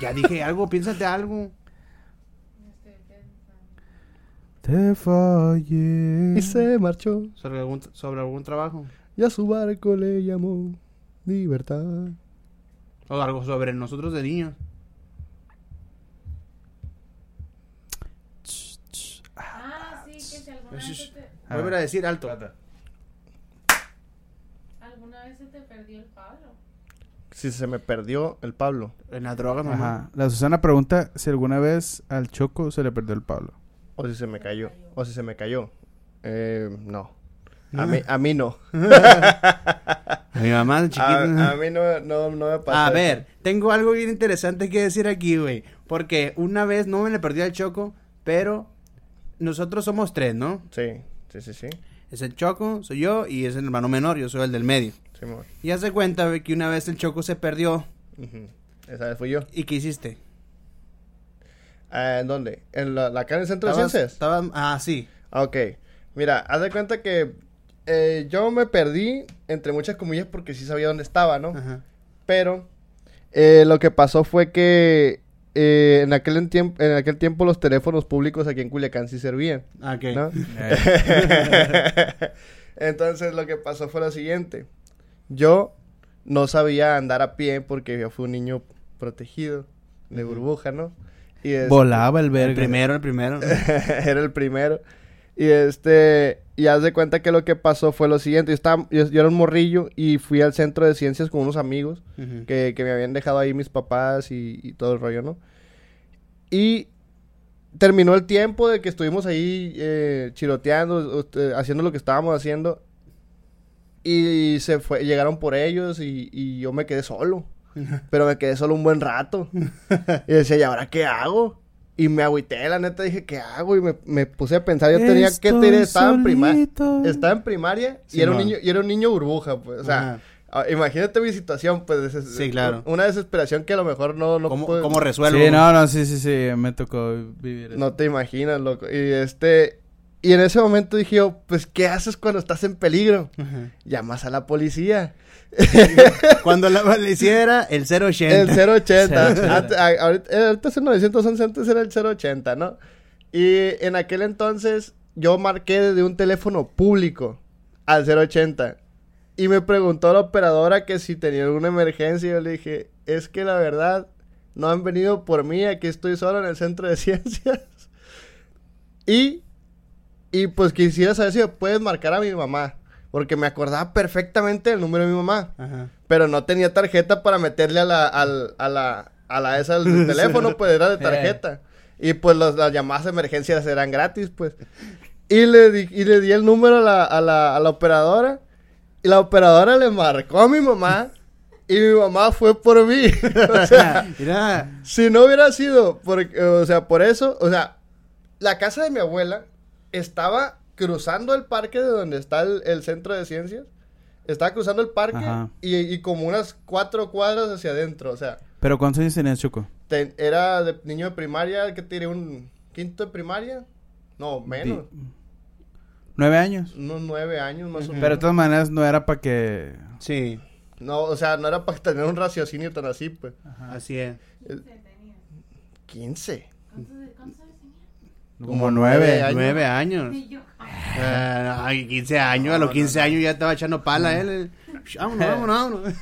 Ya dije algo, piénsate algo. Te fallé. Y se marchó. ¿Sobre algún trabajo? Y a su barco le llamó Libertad. O algo sobre nosotros de niños. Sí, que si alguna vez te... Vuelve a decir alto. ¿Alguna vez se te perdió el Pablo? Si se me perdió el Pablo. En la droga, mamá. La Susana pregunta si alguna vez al Choko se le perdió el Pablo. O si se me cayó. No. A mí no. A mi mamá de chiquito. A mí no me pasa. A ver, tengo algo bien interesante que decir aquí, güey. Porque una vez no me le perdí al Choko, pero nosotros somos tres, ¿no? Sí. Es el Choko, soy yo, y es el hermano menor, yo soy el del medio. Sí, y hace cuenta, güey, que una vez el Choko se perdió. Uh-huh. Esa vez fui yo. ¿Y qué hiciste? ¿En dónde? ¿En la calle del centro de ciencias? Sí. Ok. Mira, haz de cuenta que yo me perdí, entre muchas comillas, porque sí sabía dónde estaba, ¿no? Ajá. Pero lo que pasó fue que en aquel tiempo los teléfonos públicos aquí en Culiacán sí servían. Okay. ¿No? Entonces lo que pasó fue lo siguiente. Yo no sabía andar a pie porque yo fui un niño protegido de burbuja, ¿no? Y volaba el verga. El primero. Era el primero. Y haz de cuenta que lo que pasó fue lo siguiente. Yo era un morrillo y fui al centro de ciencias con unos amigos que me habían dejado ahí mis papás y todo el rollo, ¿no? Y terminó el tiempo de que estuvimos ahí chiroteando, haciendo lo que estábamos haciendo. Y se fue, llegaron por ellos y yo me quedé solo. Pero me quedé solo un buen rato. Y decía, ¿y ahora qué hago? Y me agüité, la neta, dije, ¿qué hago? Y me puse a pensar, yo tenía que tener, estaba en primaria sí, y era un niño burbuja, pues, o sea, imagínate mi situación, pues, sí, claro. Una desesperación que a lo mejor no ¿Cómo resuelvo? Sí, sí, me tocó vivir eso. No te imaginas, loco. Y en ese momento dije yo, pues, ¿qué haces cuando estás en peligro? Ajá. Llamas a la policía. Cuando la policía era el 080. El 080. Ahorita es el 911, antes era el 080, ¿no? Y en aquel entonces yo marqué desde un teléfono público al 080. Y me preguntó la operadora que si tenía alguna emergencia. Y yo le dije, es que la verdad no han venido por mí. Aquí estoy solo en el centro de ciencias. Y pues quisiera saber si me puedes marcar a mi mamá. Porque me acordaba perfectamente el número de mi mamá. Ajá. Pero no tenía tarjeta para meterle a la esa del teléfono, pues era de tarjeta. Y pues las llamadas de emergencia eran gratis, pues. Y le di el número a la operadora. Y la operadora le marcó a mi mamá. Y mi mamá fue por mí. O sea, mira. Si no hubiera sido por eso, o sea, la casa de mi abuela estaba cruzando el parque de donde está el centro de ciencias. Estaba cruzando el parque y como unas 4 cuadras hacia adentro, o sea. ¿Pero cuántos años tenías, Choko? Era de niño de primaria, ¿qué te diré? ¿Un quinto de primaria? No, menos. 9 años. Unos 9 años más o menos. Pero de todas maneras no era para que... Sí. No, o sea, no era para tener un raciocinio tan así, pues. Ajá. Así es. 15. ¿Cuántos años tenías? Como 9 años. Y yo... 15 años, a los 15 años ya estaba echando pala él. Vámonos.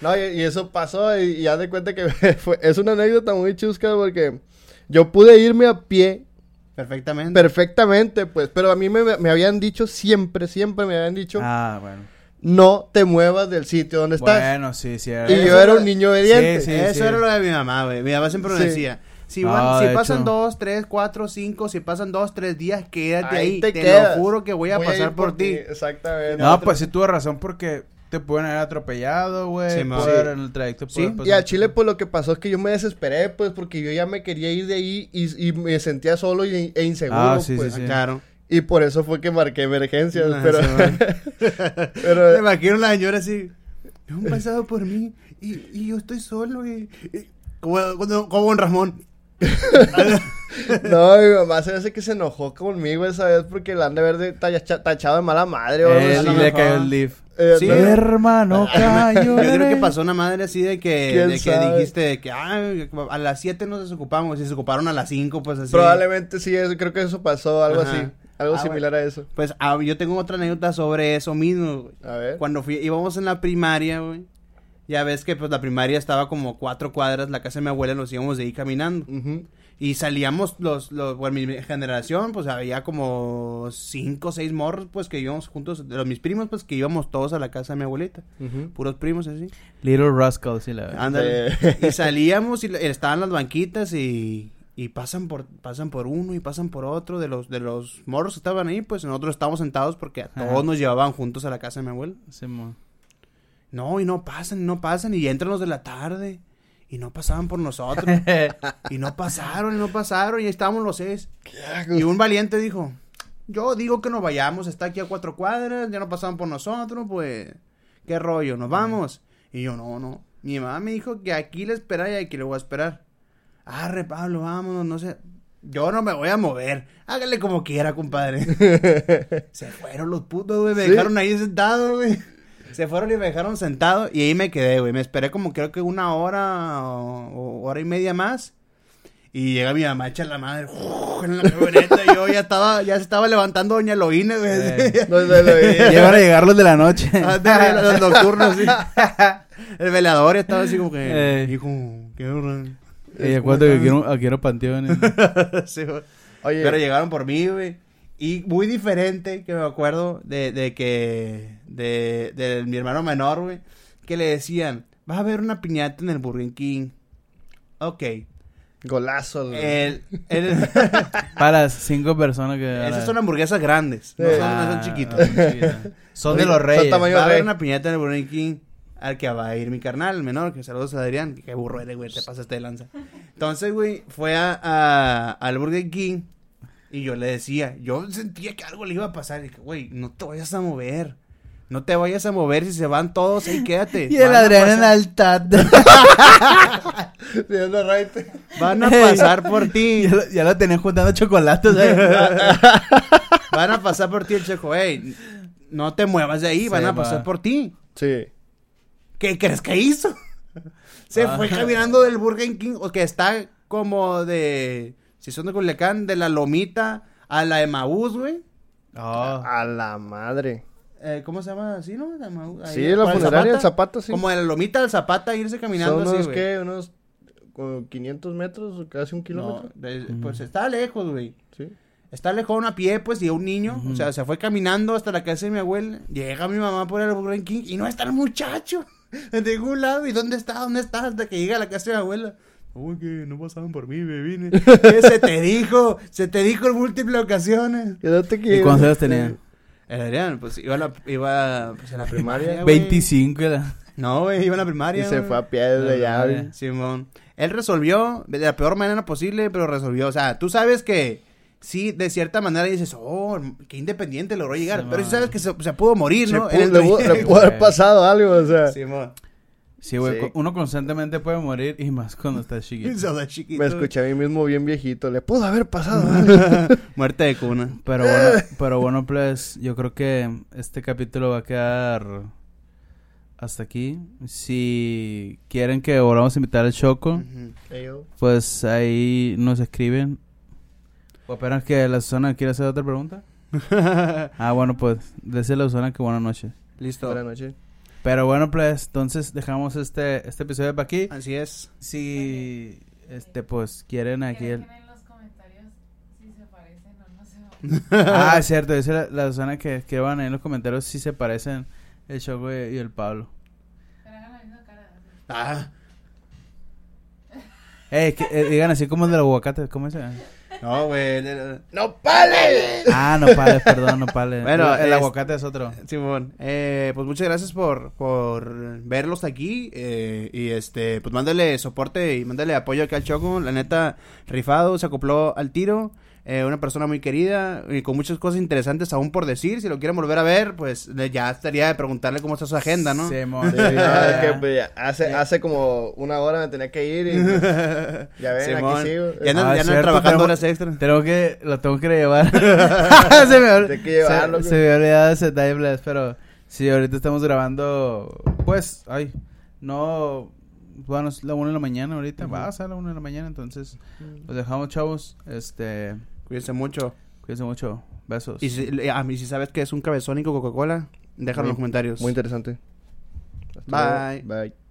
No, y eso pasó y ya de cuenta que es una anécdota muy chusca porque yo pude irme a pie. Perfectamente, pues, pero a mí me habían dicho siempre me habían dicho. Ah, bueno. No te muevas del sitio donde estás. Bueno, sí, sí. Y yo era un niño obediente. Sí, eso era lo de mi mamá, güey. Mi mamá siempre lo decía. Si pasan 2, 3, 4, 5, si pasan 2, 3 días, quédate ahí. Te lo juro que voy a pasar por ti. Exactamente. No, pues sí tuve razón porque te pueden haber atropellado, güey. Sí, en el trayecto. Sí, y al chile, pues, lo que pasó es que yo me desesperé, pues, porque yo ya me quería ir de ahí y me sentía solo e inseguro, sí. Claro. Y por eso fue que marqué emergencias, pero... Me marqué una señora así, han pasado por mí y yo estoy solo, como un Ramón. No, mi mamá se hace que se enojó conmigo esa vez porque la han de ver tachado de mala madre. Y le cayó el leaf. Sí, hermano, cayó. Yo creo que pasó una madre así de que dijiste de que a las 7 nos desocupamos y se ocuparon a las 5, pues así. Probablemente sí, creo que eso pasó, algo así. Algo similar a eso. Pues yo tengo otra anécdota sobre eso mismo, güey. A ver. Cuando íbamos en la primaria, güey. Ya ves que pues la primaria estaba como 4 cuadras, la casa de mi abuela, nos íbamos de ahí caminando. Uh-huh. Y salíamos bueno, mi generación, pues había como 5 o 6 morros, pues que íbamos juntos, de mis primos, pues que íbamos todos a la casa de mi abuelita. Uh-huh. Puros primos así. Little Rascals, sí, la verdad. Y salíamos y estaban las banquitas y pasan por uno y pasan por otro de los morros que estaban ahí, pues nosotros estábamos sentados porque a todos nos llevaban juntos a la casa de mi abuela. Sí, no, y no pasan, y entran los de la tarde, y no pasaban por nosotros, y no pasaron, y estábamos los 6. Y un valiente dijo, yo digo que nos vayamos, está aquí a 4 cuadras, ya no pasaban por nosotros, pues, qué rollo, nos vamos. Y yo, no, mi mamá me dijo que aquí le esperaba y aquí le voy a esperar. Arre, Pablo, vámonos, no sé, yo no me voy a mover, hágale como quiera, compadre. Se fueron los putos, güey, me dejaron ahí sentado, güey. Se fueron y me dejaron sentado y ahí me quedé, güey. Me esperé como creo que una hora o hora y media más. Y llega mi mamá, echa la madre. En la camioneta y yo ya se estaba levantando doña Eloína, güey. Llegaron a llegar los de la noche. Los nocturnos, sí. El velador estaba así como que... Hijo, qué horror. Y acuérdate que quiero panteones. Sí, güey. Oye. Pero llegaron por mí, güey. Y muy diferente, que me acuerdo de mi hermano menor, güey, que le decían, vas a ver una piñata en el Burger King. Ok. Golazo, güey. Para las 5 personas que... Esas son hamburguesas grandes, no son chiquitas. Son de los Reyes. Vas a ver una piñata en el Burger King, al que va a ir mi carnal, el menor, que saludos a Adrián, que burro eres, güey, te pasaste de lanza. Entonces, güey, fue al Burger King. Y yo le decía, yo sentía que algo le iba a pasar. Y dije, güey, no te vayas a mover. No te vayas a mover, si se van todos, ahí quédate. Y el Adrián en alta. Van a pasar por ti. Ya lo tenían juntando chocolates. Van a pasar por ti, el Checo. Ey, no te muevas de ahí, van a pasar por ti. Sí. ¿Qué crees que hizo? Se fue caminando del Burger King, que está como de... Si son de Culiacán, de la Lomita a la Emaús, güey. Oh. A la madre. ¿Cómo se llama? ¿Sí, no? La Emaús, ahí, sí, la funeraria, el Zapata, sí. Como de la Lomita al Zapata, irse caminando así, güey. ¿Son unos, qué? ¿Unos 500 metros? ¿Casi un kilómetro? No, pues está lejos, güey. Sí. Está lejos a pie, pues, y un niño. Uh-huh. O sea, se fue caminando hasta la casa de mi abuela. Llega mi mamá por el Burger King y no está el muchacho. De ningún lado. ¿Y dónde está? ¿Dónde está? Hasta que llega a la casa de mi abuela. Uy, que no pasaban por mí, me vine. ¿Qué se te dijo en múltiples ocasiones? ¿Y cuántos años tenían? El Adrián, pues iba en la primaria. 25 era. No, güey, iba en la primaria. Y se fue a pie desde allá. Simón. Él resolvió de la peor manera posible, pero resolvió. O sea, tú sabes que sí, de cierta manera dices, oh, qué independiente logró llegar. Simón. Pero sí sabes que se pudo morir, ¿no? Le pudo haber pasado algo, o sea. Simón. Sí, güey, sí. Uno constantemente puede morir y más cuando estás chiquito. Me escuché a mí mismo bien viejito, le pudo haber pasado. Muerte de cuna. Pero bueno, pues, yo creo que este capítulo va a quedar hasta aquí. Si quieren que volvamos a invitar al Choko, uh-huh, pues ahí nos escriben. ¿O esperan que la Susana quiera hacer otra pregunta? Bueno, pues, decirle a Susana que buenas noches. Listo. Buenas noches. Pero bueno, pues, entonces dejamos este episodio para aquí. Así es. Si, pues, quieren aquí... en los comentarios si se parecen o no se parecen. Cierto. Dice la Susana que escriban ahí en los comentarios si se parecen el Choko y el Pablo. Pero hagan la misma cara. Digan así como el del aguacate, ¿cómo es? No, güey. ¡Nopales! Ah, nopales, perdón, nopales. Bueno, el aguacate es otro. Simón, pues muchas gracias por verlos aquí. Y pues mándale soporte y mándale apoyo acá al Choko. La neta, rifado, se acopló al tiro. Una persona muy querida y con muchas cosas interesantes aún por decir. Si lo quieren volver a ver, pues ya estaría de preguntarle cómo está su agenda, ¿no? Sí, mon. Sí, es que hace como una hora me tenía que ir y pues, ya ven, sí, aquí mon. Sigo. Ya andan trabajando horas extra. Lo tengo que llevar. Se me olvidaba ese timeless, pero sí, ahorita estamos grabando, pues, bueno, es la 1 de la mañana ahorita. Uh-huh. Va a ser la 1 de la mañana, entonces los dejamos, chavos. Cuídense mucho. Besos. Y si sabes que es un cabezónico Coca-Cola, déjalo en los comentarios. Muy interesante. Hasta luego. Bye.